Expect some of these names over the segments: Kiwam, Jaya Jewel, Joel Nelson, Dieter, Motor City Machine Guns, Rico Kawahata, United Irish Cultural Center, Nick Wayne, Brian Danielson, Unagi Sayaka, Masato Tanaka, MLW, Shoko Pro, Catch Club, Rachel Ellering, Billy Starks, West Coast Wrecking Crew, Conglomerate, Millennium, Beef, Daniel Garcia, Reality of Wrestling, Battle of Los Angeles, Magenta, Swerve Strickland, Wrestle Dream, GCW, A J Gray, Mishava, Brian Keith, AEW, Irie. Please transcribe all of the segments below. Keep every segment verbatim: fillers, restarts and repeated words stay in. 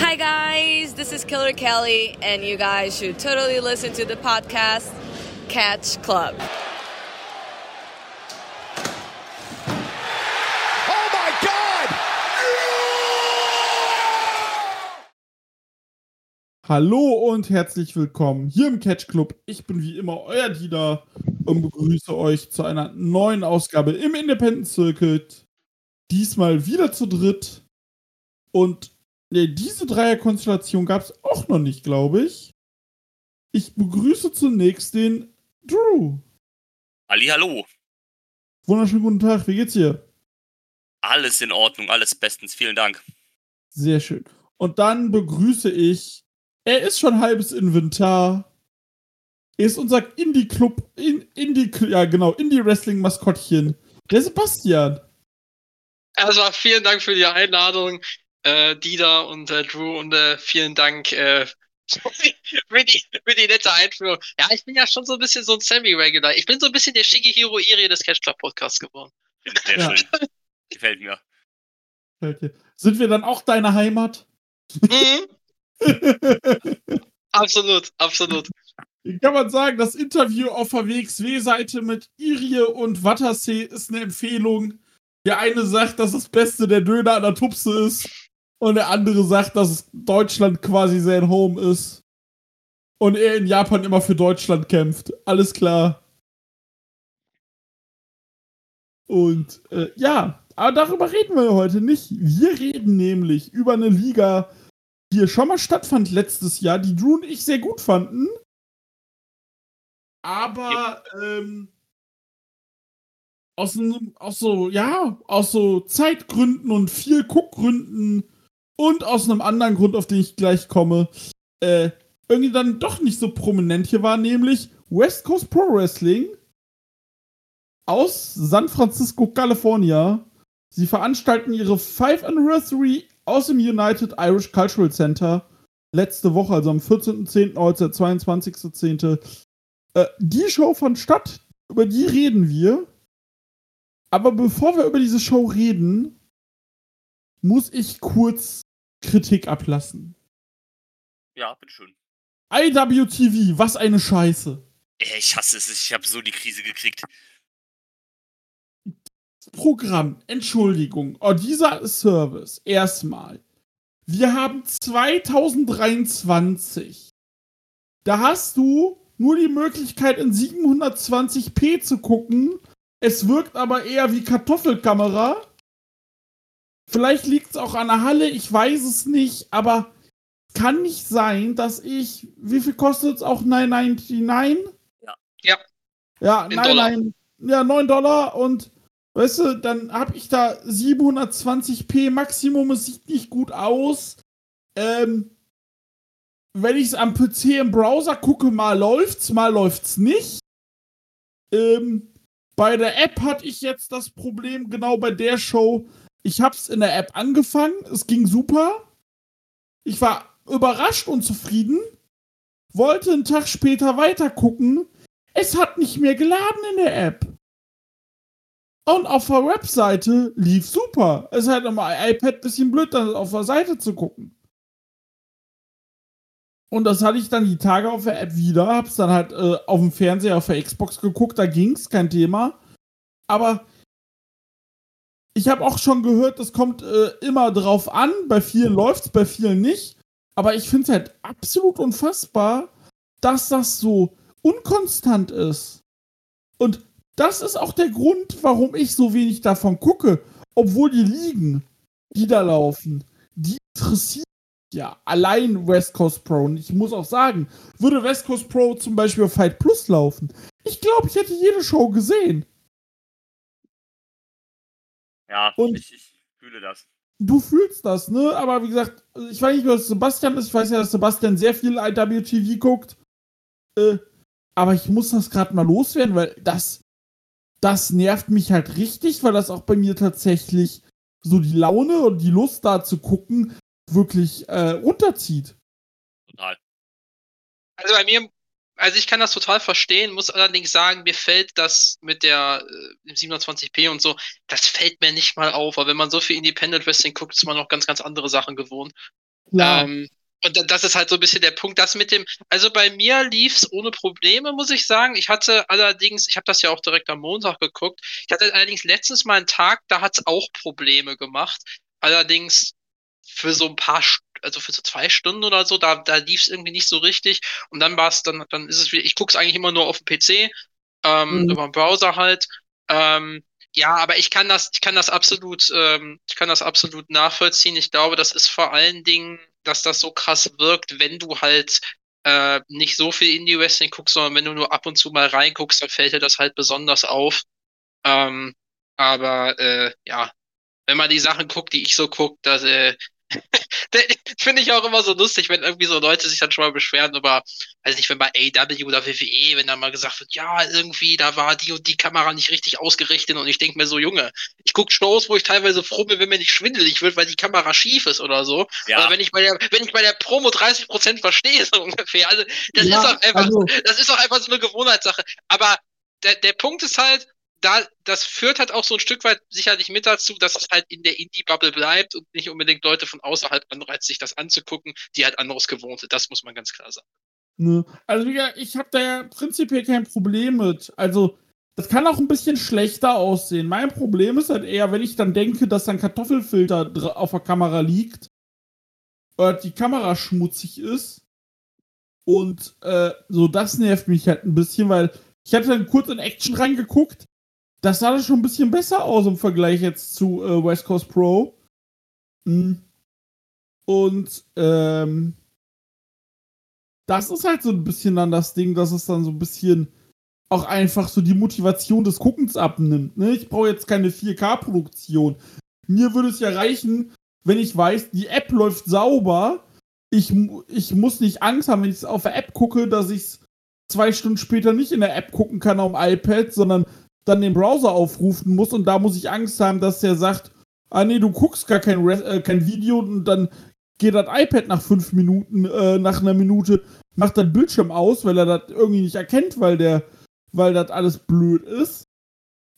Hi guys, this is Killer Kelly, and you guys should totally listen to the podcast Catch Club. Hallo und herzlich willkommen hier im Catch Club. Ich bin wie immer euer Dieter und begrüße euch zu einer neuen Ausgabe im Independent Circuit. Diesmal wieder zu dritt. Und nee, diese Dreierkonstellation gab es auch noch nicht, glaube ich. Ich begrüße zunächst den Drew. Hallihallo. Wunderschönen guten Tag, wie geht's dir? Alles in Ordnung, alles bestens, vielen Dank. Sehr schön. Und dann begrüße ich. Er ist schon halbes Inventar. Er ist unser Indie-Club, in, Indie, ja genau, Indie-Wrestling-Maskottchen, der Sebastian. Erstmal vielen Dank für die Einladung, äh, Dieter und äh, Drew, und äh, vielen Dank äh, für, die, für die nette Einführung. Ja, ich bin ja schon so ein bisschen so ein Semi-Regular. Ich bin so ein bisschen der schicke Hero Irie des Catch Club Podcasts geworden. Sehr ja. Schön. Gefällt mir. Okay. Sind wir dann auch deine Heimat? Mhm. Absolut, absolut. Kann man sagen, das Interview auf der W X W-Seite mit Irie und Wataseh ist eine Empfehlung. Der eine sagt, dass das Beste der Döner an der Tupse ist. Und der andere sagt, dass Deutschland quasi sein Home ist. Und er in Japan immer für Deutschland kämpft. Alles klar. Und äh, ja, aber darüber reden wir heute nicht. Wir reden nämlich über eine Liga, die schon mal stattfand letztes Jahr, die Drew und ich sehr gut fanden. Aber ja. ähm, aus, aus so, ja, aus so Zeitgründen und viel Guckgründen und aus einem anderen Grund, auf den ich gleich komme, äh, irgendwie dann doch nicht so prominent hier war, nämlich West Coast Pro Wrestling aus San Francisco, California. Sie veranstalten ihre Five Anniversary aus dem United Irish Cultural Center letzte Woche, also am vierzehnten zehnten als der zweiundzwanzigsten zehnten Äh, die Show fand statt, über die reden wir. Aber bevor wir über diese Show reden, muss ich kurz Kritik ablassen. Ja, bitteschön. I W T V, was eine Scheiße. Ich hasse es, ich habe so die Krise gekriegt. Programm, Entschuldigung, oh, dieser Service, erstmal. Wir haben zwanzig dreiundzwanzig. Da hast du nur die Möglichkeit, in siebenhundertzwanzig p zu gucken. Es wirkt aber eher wie Kartoffelkamera. Vielleicht liegt es auch an der Halle, ich weiß es nicht, aber kann nicht sein, dass ich, wie viel kostet es auch? neun neunundneunzig? Ja. Ja, ja, nein, nein, ja, neun Dollar und weißt du, dann habe ich da siebenhundertzwanzig p Maximum, es sieht nicht gut aus. Ähm, wenn ich es am P C im Browser gucke, mal läuft's, mal läuft's nicht. Ähm, bei der App hatte ich jetzt das Problem, genau bei der Show. Ich hab's in der App angefangen, es ging super. Ich war überrascht und zufrieden. Wollte einen Tag später weitergucken. Es hat nicht mehr geladen in der App. Und auf der Webseite lief super. Es ist halt am iPad ein bisschen blöd, dann auf der Seite zu gucken. Und das hatte ich dann die Tage auf der App wieder. Hab's dann halt äh, auf dem Fernseher, auf der Xbox geguckt. Da ging's, kein Thema. Aber ich habe auch schon gehört, das kommt äh, immer drauf an. Bei vielen läuft's, bei vielen nicht. Aber ich finde es halt absolut unfassbar, dass das so unkonstant ist. Und das ist auch der Grund, warum ich so wenig davon gucke, obwohl die Ligen, die da laufen, die interessieren ja allein West Coast Pro. Und ich muss auch sagen, würde West Coast Pro zum Beispiel auf Fight Plus laufen, ich glaube, ich hätte jede Show gesehen. Ja, und ich, ich fühle das. Du fühlst das, ne? Aber wie gesagt, ich weiß nicht, was Sebastian ist. Ich weiß ja, dass Sebastian sehr viel I W T V guckt. Äh, aber ich muss das gerade mal loswerden, weil das... Das nervt mich halt richtig, weil das auch bei mir tatsächlich so die Laune und die Lust da zu gucken wirklich äh, runterzieht. Total. Also bei mir, also ich kann das total verstehen, muss allerdings sagen, mir fällt das mit der äh, siebenhundertzwanzig p und so, das fällt mir nicht mal auf, aber wenn man so viel Independent Wrestling guckt, ist man noch ganz, ganz andere Sachen gewohnt. Ja. Ähm, und das ist halt so ein bisschen der Punkt, das mit dem, also bei mir lief's ohne Probleme, muss ich sagen. Ich hatte allerdings, ich habe das ja auch direkt am Montag geguckt, ich hatte allerdings letztens mal einen Tag, da hat's auch Probleme gemacht. Allerdings für so ein paar Stunden, also für so zwei Stunden oder so, da, da lief es irgendwie nicht so richtig. Und dann war es, dann, dann ist es wieder, ich guck's eigentlich immer nur auf dem P C, ähm, mhm. über den Browser halt. Ähm, ja, aber ich kann das, ich kann das absolut, ähm, ich kann das absolut nachvollziehen. Ich glaube, das ist vor allen Dingen, dass das so krass wirkt, wenn du halt äh, nicht so viel Indie-Wrestling guckst, sondern wenn du nur ab und zu mal reinguckst, dann fällt dir das halt besonders auf. Ähm, aber äh, ja, wenn man die Sachen guckt, die ich so guck, dass äh, finde ich auch immer so lustig, wenn irgendwie so Leute sich dann schon mal beschweren über, weiß nicht, wenn bei A E W oder W W E, wenn dann mal gesagt wird, ja, irgendwie, da war die und die Kamera nicht richtig ausgerichtet, und ich denke mir so, Junge, ich gucke Shows, wo ich teilweise froh bin, wenn mir nicht schwindelig wird, weil die Kamera schief ist oder so. Ja. Oder wenn ich bei der, wenn ich bei der Promo dreißig Prozent verstehe, so ungefähr. Also, das ja, ist doch einfach, also. das ist doch einfach so eine Gewohnheitssache. Aber der, der Punkt ist halt, da, das führt halt auch so ein Stück weit sicherlich mit dazu, dass es halt in der Indie-Bubble bleibt und nicht unbedingt Leute von außerhalb anreizt, sich das anzugucken, die halt anderes gewohnt sind. Das muss man ganz klar sagen. Ne. Also, ich habe da ja prinzipiell kein Problem mit. Also, das kann auch ein bisschen schlechter aussehen. Mein Problem ist halt eher, wenn ich dann denke, dass da ein Kartoffelfilter auf der Kamera liegt, oder die Kamera schmutzig ist. Und äh, so, das nervt mich halt ein bisschen, weil ich hatte dann kurz in Action reingeguckt. Das sah das schon ein bisschen besser aus im Vergleich jetzt zu äh, West Coast Pro. Mhm. Und ähm, das ist halt so ein bisschen dann das Ding, dass es dann so ein bisschen auch einfach so die Motivation des Guckens abnimmt. Ne? Ich brauche jetzt keine vier K-Produktion. Mir würde es ja reichen, wenn ich weiß, die App läuft sauber. Ich, ich muss nicht Angst haben, wenn ich es auf der App gucke, dass ich es zwei Stunden später nicht in der App gucken kann auf dem iPad, sondern dann den Browser aufrufen muss, und da muss ich Angst haben, dass der sagt, ah nee, du guckst gar kein, Re- äh, kein Video, und dann geht das iPad nach fünf Minuten, äh, nach einer Minute macht das Bildschirm aus, weil er das irgendwie nicht erkennt, weil der, weil das alles blöd ist.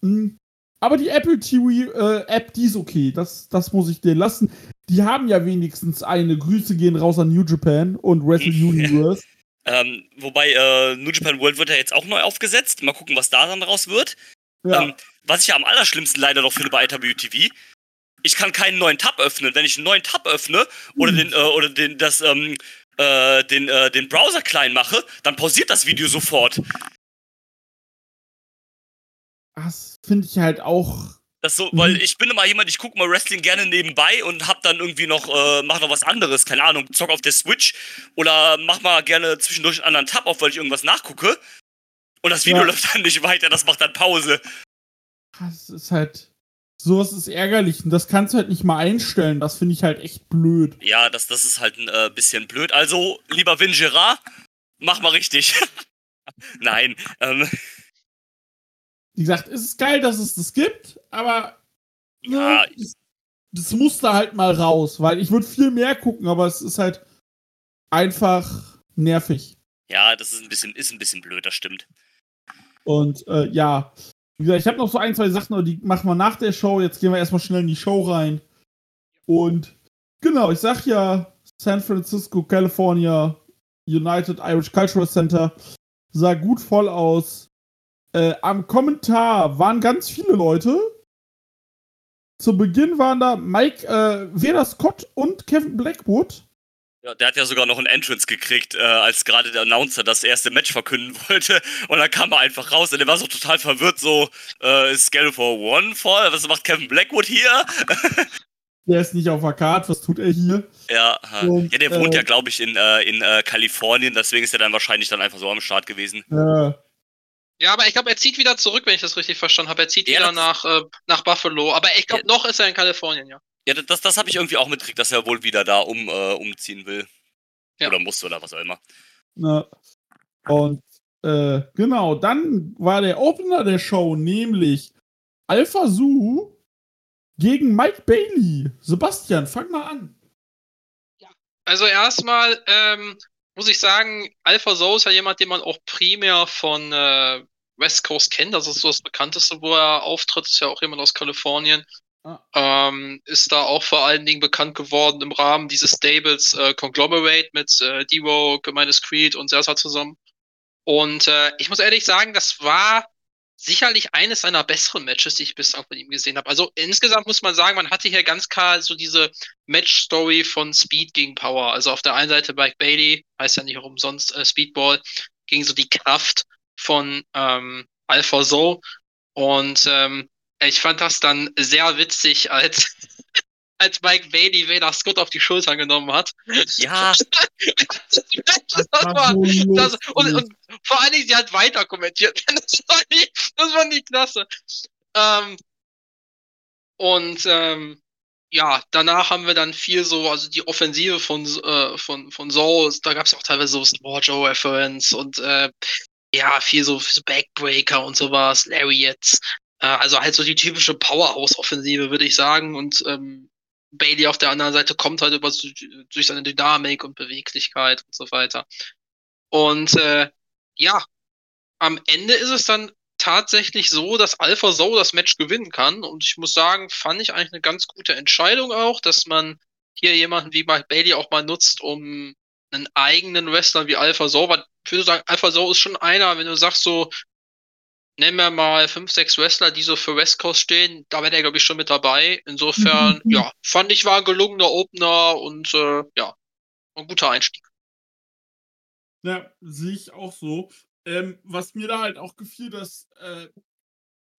Mhm. Aber die Apple T V äh, App, die ist okay, das, das muss ich dir lassen. Die haben ja wenigstens eine. Grüße gehen raus an New Japan und Wrestle Universe. Ähm, wobei äh, New Japan World wird ja jetzt auch neu aufgesetzt. Mal gucken, was da dann raus wird. Ja. Ähm, was ich ja am allerschlimmsten leider noch finde bei I W T V, ich kann keinen neuen Tab öffnen. Wenn ich einen neuen Tab öffne oder den äh, oder den das ähm, äh, den äh, den Browser klein mache, dann pausiert das Video sofort. Das finde ich halt auch. Das so, weil ich bin immer jemand, ich gucke mal Wrestling gerne nebenbei und hab dann irgendwie noch, äh, mach noch was anderes, keine Ahnung, zock auf der Switch oder mach mal gerne zwischendurch einen anderen Tab auf, weil ich irgendwas nachgucke. Und das Video ja. läuft dann nicht weiter, das macht dann Pause. Das ist halt, sowas ist ärgerlich, und das kannst du halt nicht mal einstellen, das finde ich halt echt blöd. Ja, das, das ist halt ein äh, bisschen blöd, also, lieber Vin Gerard, mach mal richtig. Nein, ähm... Wie gesagt, es ist geil, dass es das gibt, aber ja, ne, das, das muss da halt mal raus, weil ich würde viel mehr gucken, aber es ist halt einfach nervig. Ja, das ist ein bisschen, ist ein bisschen blöd, das stimmt. Und äh, ja, wie gesagt, ich habe noch so ein, zwei Sachen, aber die machen wir nach der Show. Jetzt gehen wir erstmal schnell in die Show rein. Und genau, ich sag ja, San Francisco, California, United Irish Cultural Center sah gut voll aus. Äh, am Kommentar waren ganz viele Leute. Zu Beginn waren da Mike, äh, Vera Scott und Kevin Blackwood. Ja, der hat ja sogar noch einen Entrance gekriegt, äh, als gerade der Announcer das erste Match verkünden wollte. Und dann kam er einfach raus und der war so total verwirrt, so, äh, ist Schedule for One voll? Was macht Kevin Blackwood hier? Der ist nicht auf der Karte, was tut er hier? Ja, und, ja der wohnt äh, ja, glaube ich, in, äh, in äh, Kalifornien, deswegen ist er dann wahrscheinlich dann einfach so am Start gewesen. Ja. Äh, Ja, aber ich glaube, er zieht wieder zurück, wenn ich das richtig verstanden habe. Er zieht ja, wieder nach, äh, nach Buffalo. Aber ich glaube, ja, noch ist er in Kalifornien, ja. Ja, das, das habe ich irgendwie auch mitgekriegt, dass er wohl wieder da um, äh, umziehen will. Ja. Oder muss oder was auch immer. Na, und äh, genau, dann war der Opener der Show, nämlich Alpha Zoo gegen Mike Bailey. Sebastian, fang mal an. Ja. Also erstmal, ähm, muss ich sagen, Alpha Zoo ist ja jemand, den man auch primär von äh, West Coast kennt. Das ist so das Bekannteste, wo er auftritt. Ist ja auch jemand aus Kalifornien. Ah. Ähm, ist da auch vor allen Dingen bekannt geworden im Rahmen dieses Stables äh, Conglomerate mit äh, D-Row, Gemeines Creed und Sersa zusammen. Und äh, ich muss ehrlich sagen, das war sicherlich eines seiner besseren Matches, die ich bislang von ihm gesehen habe. Also insgesamt muss man sagen, man hatte hier ganz klar so diese Match-Story von Speed gegen Power. Also auf der einen Seite Mike Bailey, heißt ja nicht auch umsonst äh, Speedball, gegen so die Kraft von ähm, Alpha Zoo. Und ähm, ich fand das dann sehr witzig, als, als Mike Bailey Vader Scott auf die Schultern genommen hat. Ja. das war, das, und, und vor allen Dingen, sie hat weiter kommentiert. Das war nicht, das war nicht klasse. Ähm, und ähm, ja, danach haben wir dann viel so, also die Offensive von äh, von von Soul, da gab es auch teilweise so Samoa Joe-Reference und äh, ja, viel so, so Backbreaker und sowas, Lariats. Also halt so die typische Powerhouse-Offensive, würde ich sagen. Und ähm, Bailey auf der anderen Seite kommt halt über durch seine Dynamik und Beweglichkeit und so weiter. Und äh, ja, am Ende ist es dann tatsächlich so, dass Alpha Zoo das Match gewinnen kann. Und ich muss sagen, fand ich eigentlich eine ganz gute Entscheidung auch, dass man hier jemanden wie Mike Bailey auch mal nutzt, um einen eigenen Wrestler wie Alpha Zoo, weil ich würde sagen, Alpha Zoo ist schon einer, wenn du sagst so, nehmen wir mal fünf, sechs Wrestler, die so für West Coast stehen. Da wäre der, glaube ich, schon mit dabei. Insofern, mhm. ja, fand ich, war ein gelungener Opener und äh, ja, ein guter Einstieg. Ja, sehe ich auch so. Ähm, was mir da halt auch gefiel, dass äh,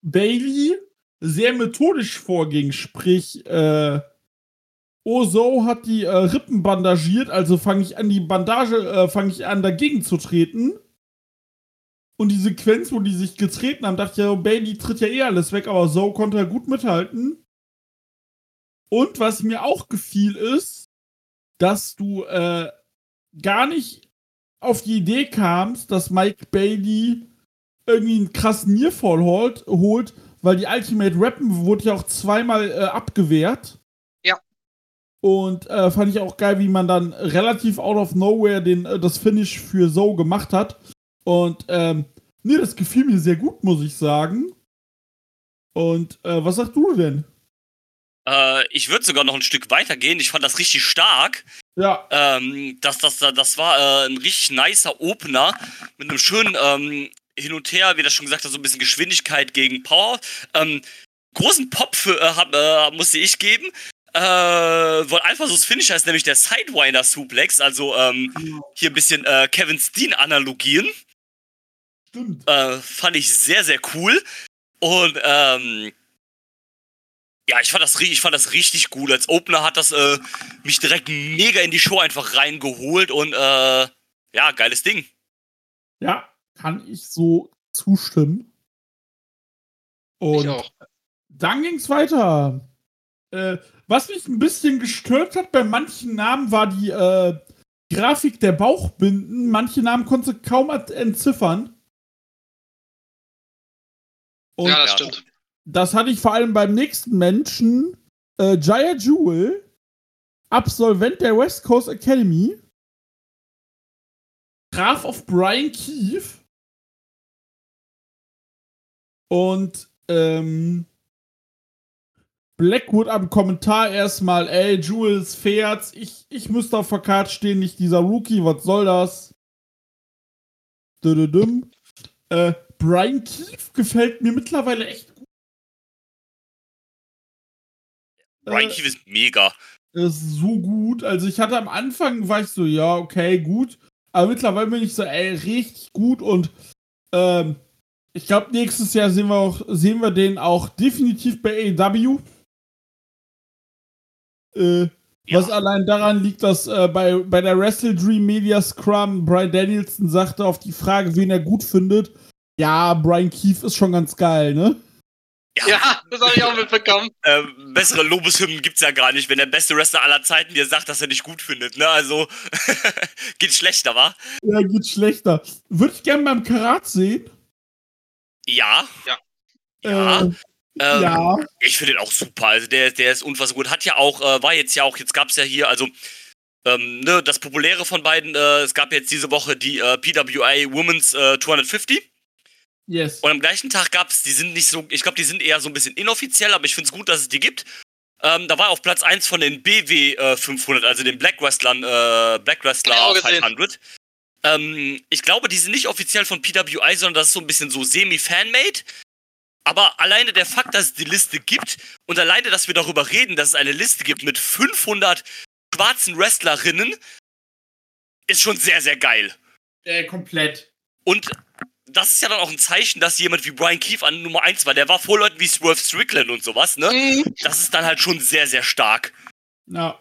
Bailey sehr methodisch vorging. Sprich, äh, Ozo hat die äh, Rippen bandagiert, also fange ich an, die Bandage, äh, fange ich an, dagegen zu treten. Und die Sequenz, wo die sich getreten haben, dachte ich ja, Bailey tritt ja eh alles weg, aber Zoe konnte ja gut mithalten. Und was mir auch gefiel ist, dass du äh, gar nicht auf die Idee kamst, dass Mike Bailey irgendwie einen krassen Nearfall holt, holt weil die Ultimate Rappen wurde ja auch zweimal äh, abgewehrt. Ja. Und äh, fand ich auch geil, wie man dann relativ out of nowhere den, äh, das Finish für Zoe gemacht hat. Und, ähm, nee, das gefiel mir sehr gut, muss ich sagen. Und, äh, was sagst du denn? Äh, ich würde sogar noch ein Stück weiter gehen. Ich fand das richtig stark. Ja. Ähm, das, das, das war äh, ein richtig nicer Opener mit einem schönen ähm, Hin und Her, wie das schon gesagt hat, so ein bisschen Geschwindigkeit gegen Power. Ähm, großen Pop für, äh, hab, äh, musste ich geben. Äh, weil einfach so das Finisher ist, nämlich der Sidewinder-Suplex. Also, ähm, ja. hier ein bisschen äh, Kevin Steen-Analogien. Stimmt. Äh, fand ich sehr, sehr cool. Und, ähm, ja, ich fand das, ich fand das richtig gut. Als Opener hat das äh, mich direkt mega in die Show einfach reingeholt. Und, äh, ja, geiles Ding. Ja, kann ich so zustimmen. Und ich auch. Dann ging's weiter. Äh, was mich ein bisschen gestört hat bei manchen Namen, war die, äh, Grafik der Bauchbinden. Manche Namen konnte kaum entziffern. Und ja, das stimmt. Das hatte ich vor allem beim nächsten Menschen. Äh, Jaya Jewel, Absolvent der West Coast Academy, traf auf Brian Keith und ähm, Blackwood am Kommentar erstmal, ey, Jules fährt's, ich, ich müsste auf der Karte stehen, nicht dieser Rookie, was soll das? Dödödüm. Äh, Brian Keith gefällt mir mittlerweile echt gut. Brian äh, Keith ist mega. Ist so gut, also ich hatte am Anfang, war ich so, ja, okay, gut, aber mittlerweile bin ich so, ey, richtig gut und, ähm, ich glaube, nächstes Jahr sehen wir, auch, sehen wir den auch definitiv bei A E W. Äh, ja. Was allein daran liegt, dass äh, bei, bei der Wrestle Dream Media Scrum Brian Danielson sagte auf die Frage, wen er gut findet, ja, Brian Keith ist schon ganz geil, ne? Ja, ja, das habe ich auch mitbekommen. äh, bessere Lobeshymnen gibt's ja gar nicht, wenn der beste Wrestler aller Zeiten dir sagt, dass er dich gut findet, ne? Also, geht schlechter, wa? Ja, geht schlechter. Würde ich gerne beim Karat sehen. Ja. Ja. Ja. Äh. Ähm, ja. Ich finde den auch super. Also der, der ist unfassbar gut. Hat ja auch, äh, war jetzt ja auch, jetzt gab es ja hier, also ähm, ne, das Populäre von beiden, äh, es gab jetzt diese Woche die äh, P W I Women's äh, zweihundertfünfzig. Yes. Und am gleichen Tag gab es, die sind nicht so, ich glaube, die sind eher so ein bisschen inoffiziell, aber ich finde es gut, dass es die gibt. Ähm, da war auf Platz eins von den B W äh, fünfhundert, also den Black Wrestlern, äh, Black Wrestler fünfhundert. Ähm, ich glaube, die sind nicht offiziell von P W I, sondern das ist so ein bisschen so semi-fan-made. Aber alleine der Fakt, dass es die Liste gibt und alleine, dass wir darüber reden, dass es eine Liste gibt mit fünfhundert schwarzen Wrestlerinnen, ist schon sehr, sehr geil. Äh, komplett. Und das ist ja dann auch ein Zeichen, dass jemand wie Brian Keith an Nummer eins war. Der war vor Leuten wie Swerve Strickland und sowas, ne? Mhm. Das ist dann halt schon sehr, sehr stark. No.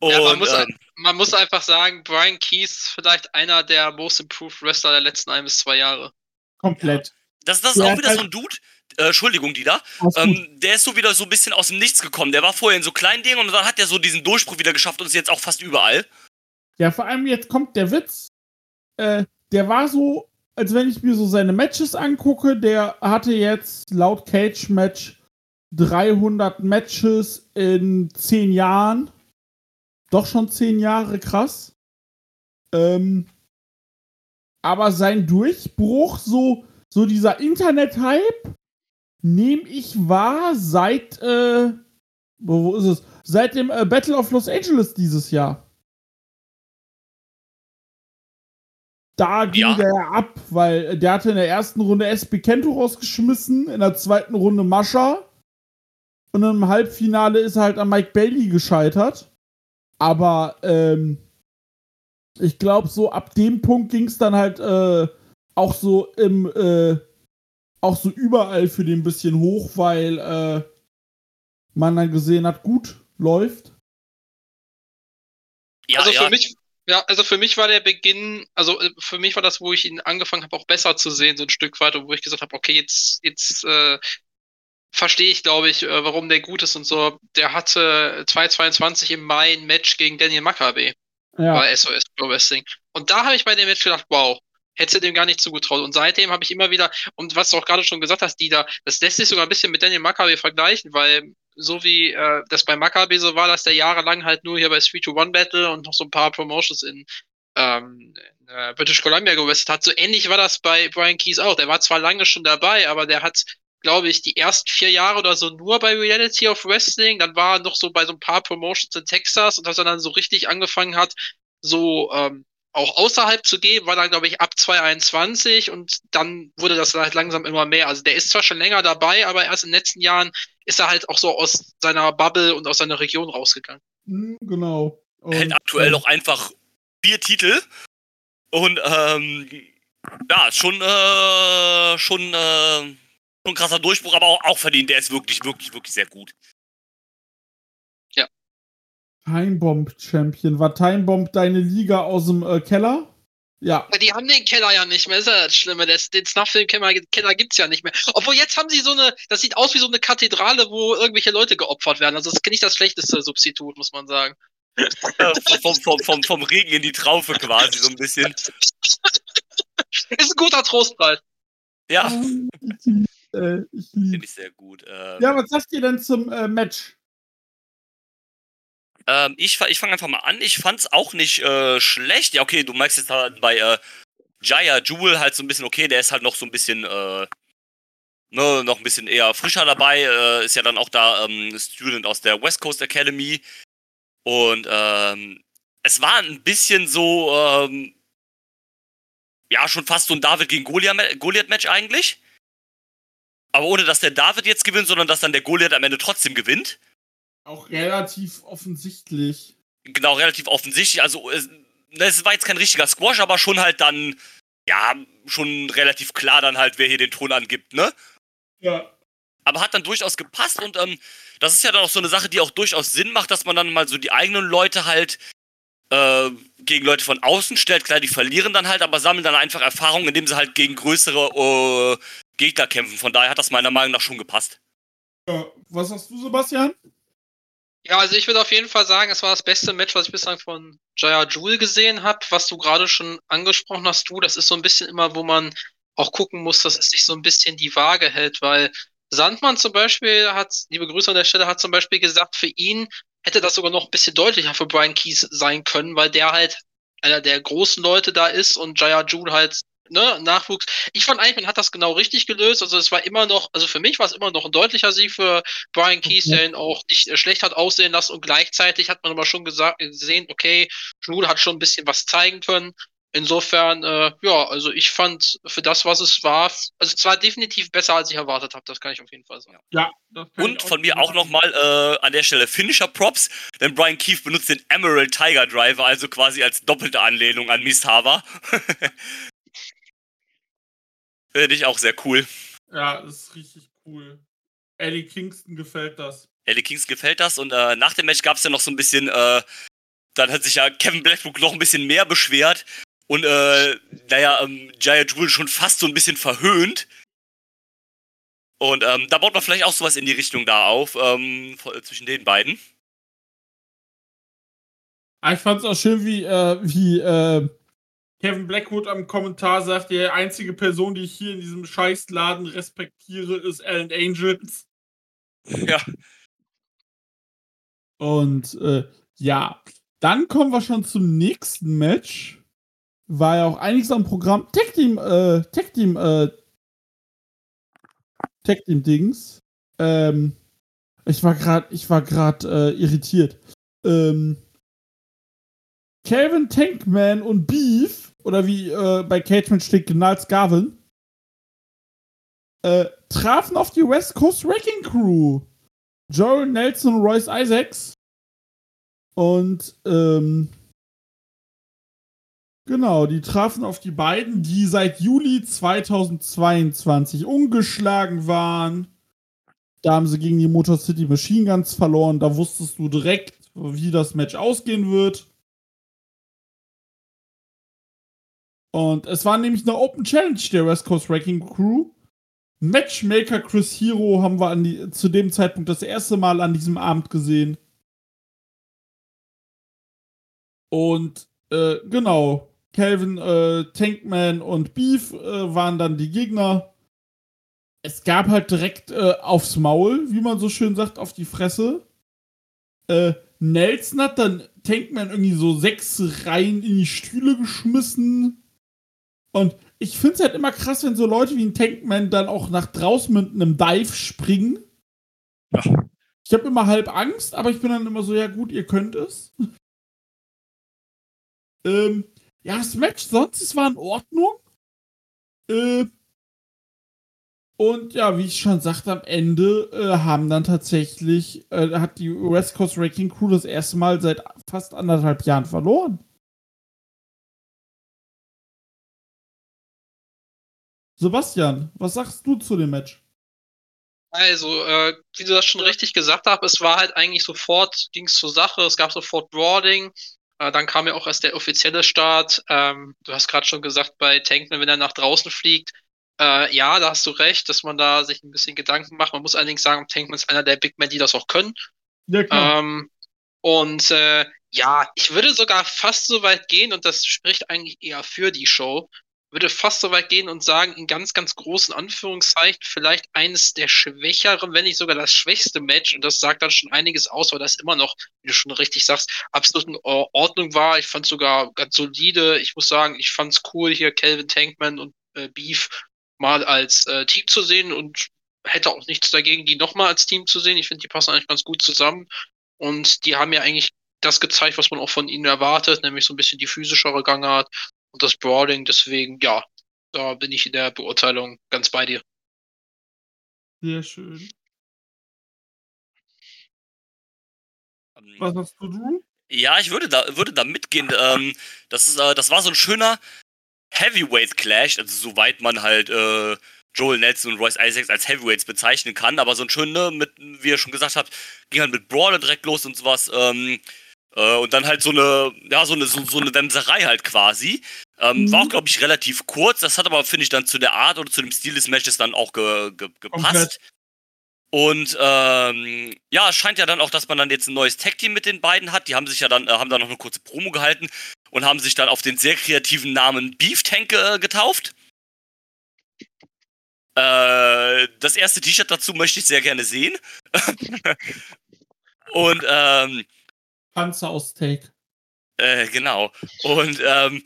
Und, ja. Man muss, äh, man muss einfach sagen, Brian Keith ist vielleicht einer der most improved Wrestler der letzten ein bis zwei Jahre. Komplett. Ja. Das, das ist ja auch wieder so ein Dude, äh, Entschuldigung, Dieter, ähm, der ist so wieder so ein bisschen aus dem Nichts gekommen. Der war vorher in so kleinen Dingen und dann hat er so diesen Durchbruch wieder geschafft und ist jetzt auch fast überall. Ja, vor allem jetzt kommt der Witz. Äh, der war so, als wenn ich mir so seine Matches angucke, der hatte jetzt laut Cage Match dreihundert Matches in zehn Jahren. Doch schon zehn Jahre, krass. Ähm, aber sein Durchbruch, so, so dieser Internet-Hype, nehme ich wahr seit, äh, wo ist es? Seit dem äh, Battle of Los Angeles dieses Jahr. Da ging ja der ab, weil der hatte in der ersten Runde S B Kento rausgeschmissen, in der zweiten Runde Masha und im Halbfinale ist er halt an Mike Bailey gescheitert. Aber ähm, ich glaube, so ab dem Punkt ging es dann halt äh, auch so im äh, auch so überall für den ein bisschen hoch, weil äh, man dann gesehen hat, gut, läuft. Ja, also ja. für mich Ja, also für mich war der Beginn, also für mich war das, wo ich ihn angefangen habe, auch besser zu sehen, so ein Stück weit, und wo ich gesagt habe, okay, jetzt, jetzt äh, verstehe ich, glaube ich, äh, warum der gut ist und so. Der hatte zweitausendzweiundzwanzig im Mai ein Match gegen Daniel Makabe ja. bei S O S Pro Wrestling. Und da habe ich bei dem Match gedacht, wow, hätte dem gar nicht zugetraut. Und seitdem habe ich immer wieder, und was du auch gerade schon gesagt hast, Dieter, das lässt sich sogar ein bisschen mit Daniel Makabe vergleichen, weil so wie äh, das bei Makabe so war, dass der jahrelang halt nur hier bei three to one Battle und noch so ein paar Promotions in, ähm, in äh, British Columbia gewestet hat. So ähnlich war das bei Brian Keith auch. Der war zwar lange schon dabei, aber der hat, glaube ich, die ersten vier Jahre oder so nur bei Reality of Wrestling. Dann war er noch so bei so ein paar Promotions in Texas, und als er dann so richtig angefangen hat, so ähm, auch außerhalb zu gehen, war dann, glaube ich, ab zweitausendeinundzwanzig, und dann wurde das halt langsam immer mehr. Also der ist zwar schon länger dabei, aber erst in den letzten Jahren ist er halt auch so aus seiner Bubble und aus seiner Region rausgegangen. Genau. Er hält aktuell noch einfach vier Titel und ähm, ja, schon äh, schon, äh, schon ein krasser Durchbruch, aber auch, auch verdient. Der ist wirklich, wirklich, wirklich sehr gut. Timebomb-Champion. War Timebomb deine Liga aus dem äh, Keller? Ja. Die haben den Keller ja nicht mehr, ist ja das Schlimme. Das, den Snuff-Film-Keller gibt's ja nicht mehr. Obwohl, jetzt haben sie so eine, das sieht aus wie so eine Kathedrale, wo irgendwelche Leute geopfert werden. Also das ist nicht das schlechteste Substitut, muss man sagen. Ja, vom, vom, vom, vom Regen in die Traufe quasi, so ein bisschen. Ist ein guter Trostpreis. Ja. Äh, ich Finde ich sehr gut. Ähm, ja, was sagt ihr denn zum äh, Match? Ähm, ich ich fange einfach mal an. Ich fand's auch nicht äh, schlecht. Ja, okay, du merkst jetzt halt bei äh, Jaya Jewel halt so ein bisschen, okay, der ist halt noch so ein bisschen, äh, ne, noch ein bisschen eher frischer dabei. Äh, ist ja dann auch da ähm, Student aus der West Coast Academy. Und ähm, es war ein bisschen so, ähm, ja, schon fast so ein David gegen Goliath-Match eigentlich. Aber ohne, dass der David jetzt gewinnt, sondern dass dann der Goliath am Ende trotzdem gewinnt. Auch relativ offensichtlich. Genau, relativ offensichtlich. Also, es, es war jetzt kein richtiger Squash, aber schon halt dann, ja, schon relativ klar dann halt, wer hier den Ton angibt, ne? Ja. Aber hat dann durchaus gepasst, und ähm, das ist ja dann auch so eine Sache, die auch durchaus Sinn macht, dass man dann mal so die eigenen Leute halt äh, gegen Leute von außen stellt. Klar, die verlieren dann halt, aber sammeln dann einfach Erfahrung, indem sie halt gegen größere äh, Gegner kämpfen. Von daher hat das meiner Meinung nach schon gepasst. Ja, was hast du, Sebastian? Ja, also ich würde auf jeden Fall sagen, es war das beste Match, was ich bislang von Jaya Jewel gesehen habe. Was du gerade schon angesprochen hast, du, das ist so ein bisschen immer, wo man auch gucken muss, dass es sich so ein bisschen die Waage hält, weil Sandmann zum Beispiel hat, liebe Grüße an der Stelle, hat zum Beispiel gesagt, für ihn hätte das sogar noch ein bisschen deutlicher für Brian Keith sein können, weil der halt einer der großen Leute da ist und Jaya Jewel halt ne, Nachwuchs. Ich fand eigentlich, man hat das genau richtig gelöst. Also es war immer noch, also für mich war es immer noch ein deutlicher Sieg für Brian Keith, der ihn auch nicht schlecht hat aussehen lassen, und gleichzeitig hat man aber schon gesagt, gesehen, okay, Drew hat schon ein bisschen was zeigen können. Insofern, äh, ja, also ich fand für das, was es war, also es war definitiv besser, als ich erwartet habe, das kann ich auf jeden Fall sagen. Ja. Und von mir auch nochmal äh, an der Stelle Finisher-Props, denn Brian Keith benutzt den Emerald Tiger Driver, also quasi als doppelte Anlehnung an Mishava. Finde ich auch sehr cool. Ja, das ist richtig cool. Eddie Kingston gefällt das. Eddie Kingston gefällt das und äh, nach dem Match gab es ja noch so ein bisschen, äh, dann hat sich ja Kevin Blackwood noch ein bisschen mehr beschwert. Und, äh, naja, ähm, Jaya Jewel schon fast so ein bisschen verhöhnt. Und, ähm, da baut man vielleicht auch sowas in die Richtung da auf, ähm, vor, zwischen den beiden. Ich fand's auch schön, wie, äh, wie, äh, Kevin Blackwood am Kommentar sagt, die einzige Person, die ich hier in diesem Scheißladen respektiere, ist Alan Angels. Ja. Und, äh, ja. Dann kommen wir schon zum nächsten Match. War ja auch einiges am Programm. Tag Team, äh, Tag Team, äh, Tag Team Dings. Ähm, ich war gerade, ich war gerade, äh, irritiert. Ähm, Calvin Tankman und Beef, oder wie, äh, bei Cage Match steht, Gnals Gavin, äh, trafen auf die West Coast Wrecking Crew. Joel Nelson und Royce Isaacs. Und, ähm, genau, die trafen auf die beiden, die seit Juli zweitausendzweiundzwanzig ungeschlagen waren. Da haben sie gegen die Motor City Machine Guns verloren. Da wusstest du direkt, wie das Match ausgehen wird. Und es war nämlich eine Open Challenge der West Coast Wrecking Crew. Matchmaker Chris Hero haben wir an die, zu dem Zeitpunkt das erste Mal an diesem Abend gesehen. Und, äh, genau. Calvin, äh, Tankman und Beef äh, waren dann die Gegner. Es gab halt direkt äh, aufs Maul, wie man so schön sagt, auf die Fresse. Äh, Nelson hat dann Tankman irgendwie so sechs Reihen in die Stühle geschmissen. Und ich find's halt immer krass, wenn so Leute wie ein Tankman dann auch nach draußen mit einem Dive springen. Ja. Ich hab immer halb Angst, aber ich bin dann immer so, ja gut, ihr könnt es. ähm, Ja, das Match sonst, es war in Ordnung. Äh, und ja, wie ich schon sagte, am Ende äh, haben dann tatsächlich, äh, hat die West Coast Wrecking Crew das erste Mal seit fast anderthalb Jahren verloren. Sebastian, was sagst du zu dem Match? Also, äh, wie du das schon richtig gesagt hast, es war halt eigentlich sofort, ging es zur Sache, es gab sofort Broading. Dann kam ja auch erst der offizielle Start. Ähm, du hast gerade schon gesagt, bei Tankman, wenn er nach draußen fliegt, äh, ja, da hast du recht, dass man da sich ein bisschen Gedanken macht. Man muss allerdings sagen, Tankman ist einer der Big Men, die das auch können. Ja, klar. Ähm, und äh, ja, ich würde sogar fast so weit gehen, und das spricht eigentlich eher für die Show, würde fast so weit gehen und sagen, in ganz, ganz großen Anführungszeichen, vielleicht eines der schwächeren, wenn nicht sogar das schwächste Match, und das sagt dann schon einiges aus, weil das immer noch, wie du schon richtig sagst, absolut in Ordnung war. Ich fand es sogar ganz solide. Ich muss sagen, ich fand es cool, hier Calvin Tankman und äh, Beef mal als äh, Team zu sehen, und hätte auch nichts dagegen, die nochmal als Team zu sehen. Ich finde, die passen eigentlich ganz gut zusammen, und die haben ja eigentlich das gezeigt, was man auch von ihnen erwartet, nämlich so ein bisschen die physischere Gangart und das Brawling, deswegen, ja, da bin ich in der Beurteilung ganz bei dir. Sehr schön. Was hast du, du? Ja, ich würde da, würde da mitgehen. Ähm, das, ist, äh, das war so ein schöner Heavyweight-Clash, also soweit man halt äh, Joel Nelson und Royce Isaacs als Heavyweights bezeichnen kann, aber so ein schöner, mit, wie ihr schon gesagt habt, ging halt mit Brawler direkt los und sowas. Ähm, Und dann halt so eine, ja, so eine, so, so eine Wemserei halt quasi. Ähm, mhm. War auch, glaube ich, relativ kurz. Das hat aber, finde ich, dann zu der Art oder zu dem Stil des Matches dann auch ge- ge- gepasst. Okay. Und, ähm, ja, es scheint ja dann auch, dass man dann jetzt ein neues Tag-Team mit den beiden hat. Die haben sich ja dann, äh, haben dann noch eine kurze Promo gehalten und haben sich dann auf den sehr kreativen Namen Beef Tank äh, getauft. Äh, das erste T-Shirt dazu möchte ich sehr gerne sehen. Und, ähm, Panzer aus Steak. Äh, genau. Und, ähm,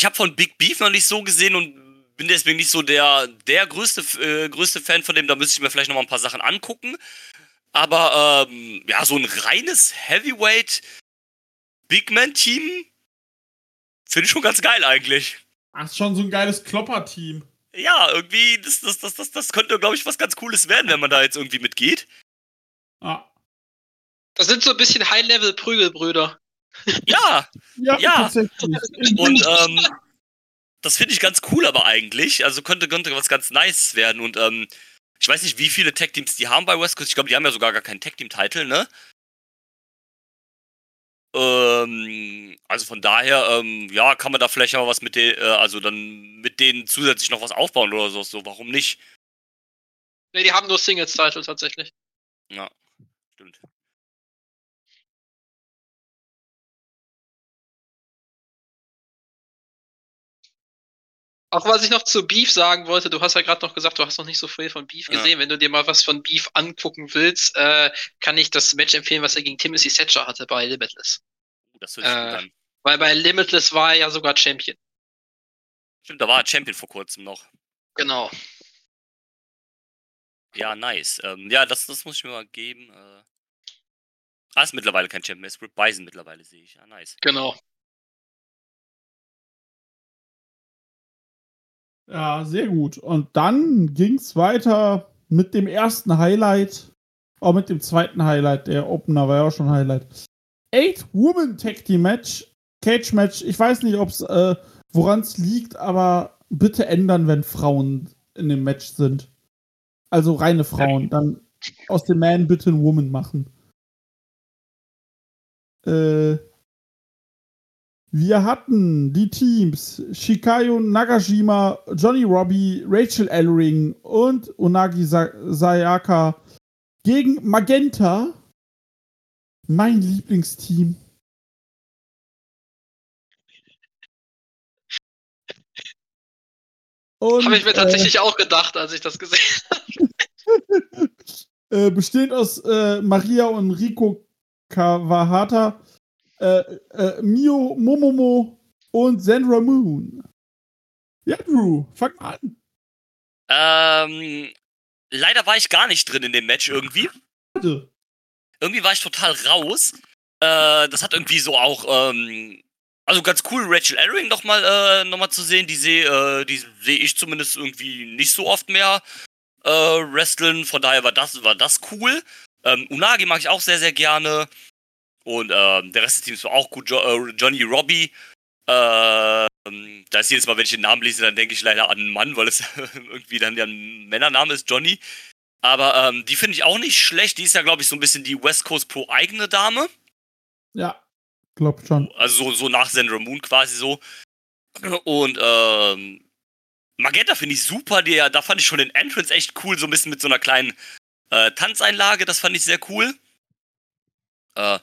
ich habe von Big Beef noch nicht so gesehen und bin deswegen nicht so der, der größte, äh, größte Fan von dem. Da müsste ich mir vielleicht nochmal ein paar Sachen angucken. Aber ähm, ja, so ein reines Heavyweight-Big-Man-Team finde ich schon ganz geil eigentlich. Ach, ist schon so ein geiles Klopper-Team. Ja, irgendwie, das, das, das, das, das könnte, glaube ich, was ganz Cooles werden, wenn man da jetzt irgendwie mitgeht. Ah. Das sind so ein bisschen High-Level-Prügelbrüder. Ja, ja, ja. Und ähm, das finde ich ganz cool, aber eigentlich, also könnte, könnte was ganz Nice werden. Und ähm, ich weiß nicht, wie viele Tag-Teams die haben bei West Coast. Ich glaube, die haben ja sogar gar keinen Tag-Team-Titel, ne? Ähm, also von daher, ähm, ja, kann man da vielleicht auch was mit den, äh, also dann mit denen zusätzlich noch was aufbauen oder so, so. Warum nicht? Ne, die haben nur Singles-Titel tatsächlich. Ja, stimmt. Auch was ich noch zu Beef sagen wollte, du hast ja gerade noch gesagt, du hast noch nicht so viel von Beef gesehen. Ja. Wenn du dir mal was von Beef angucken willst, äh, kann ich das Match empfehlen, was er gegen Timothy Thatcher hatte bei Limitless. Das hört sich äh, gut an. Weil bei Limitless war er ja sogar Champion. Stimmt, da war er Champion vor kurzem noch. Genau. Ja, nice. Ähm, ja, das, das muss ich mir mal geben. Äh, ah, ist mittlerweile kein Champion, ist Rip Bison mittlerweile, sehe ich. Ah, nice. Genau. Ja, sehr gut. Und dann ging es weiter mit dem ersten Highlight, auch mit dem zweiten Highlight, der Opener war ja auch schon Highlight. Eight-Woman-Tag-Team-Match, Cage-Match, ich weiß nicht, ob's, äh, woran es liegt, aber bitte ändern, wenn Frauen in dem Match sind. Also reine Frauen, dann aus dem Man bitte ein Woman machen. Äh... Wir hatten die Teams Shikayo Nagashima, Johnny Robbie, Rachel Ellering und Unagi Sa- Sayaka gegen Magenta, mein Lieblingsteam. Habe ich mir tatsächlich äh, auch gedacht, als ich das gesehen habe. äh, bestehend aus äh, Maria und Rico Kawahata, Äh, äh, Mio, Momomo und Zandra Moon. Ja, Drew, fang mal an. Ähm, leider war ich gar nicht drin in dem Match irgendwie. Warte. Irgendwie war ich total raus. Äh, das hat irgendwie so auch, ähm, also ganz cool, Rachel Ellering nochmal äh, noch mal zu sehen. Die sehe äh, die seh ich zumindest irgendwie nicht so oft mehr äh, wrestlen. Von daher war das, war das cool. Ähm, Unagi mag ich auch sehr, sehr gerne. Und ähm, der Rest des Teams war auch gut. Jo- äh, Johnny Robbie. Äh, ähm, da ist jedes Mal, wenn ich den Namen lese, dann denke ich leider an einen Mann, weil es irgendwie dann ja ein Männername ist, Johnny. Aber ähm, die finde ich auch nicht schlecht. Die ist ja, glaube ich, so ein bisschen die West Coast Pro eigene Dame. Ja, glaub schon. Also so, so nach Zandra Moon quasi so. Und ähm, Magenta finde ich super. Die, da fand ich schon den Entrance echt cool. So ein bisschen mit so einer kleinen äh, Tanzeinlage. Das fand ich sehr cool. Äh,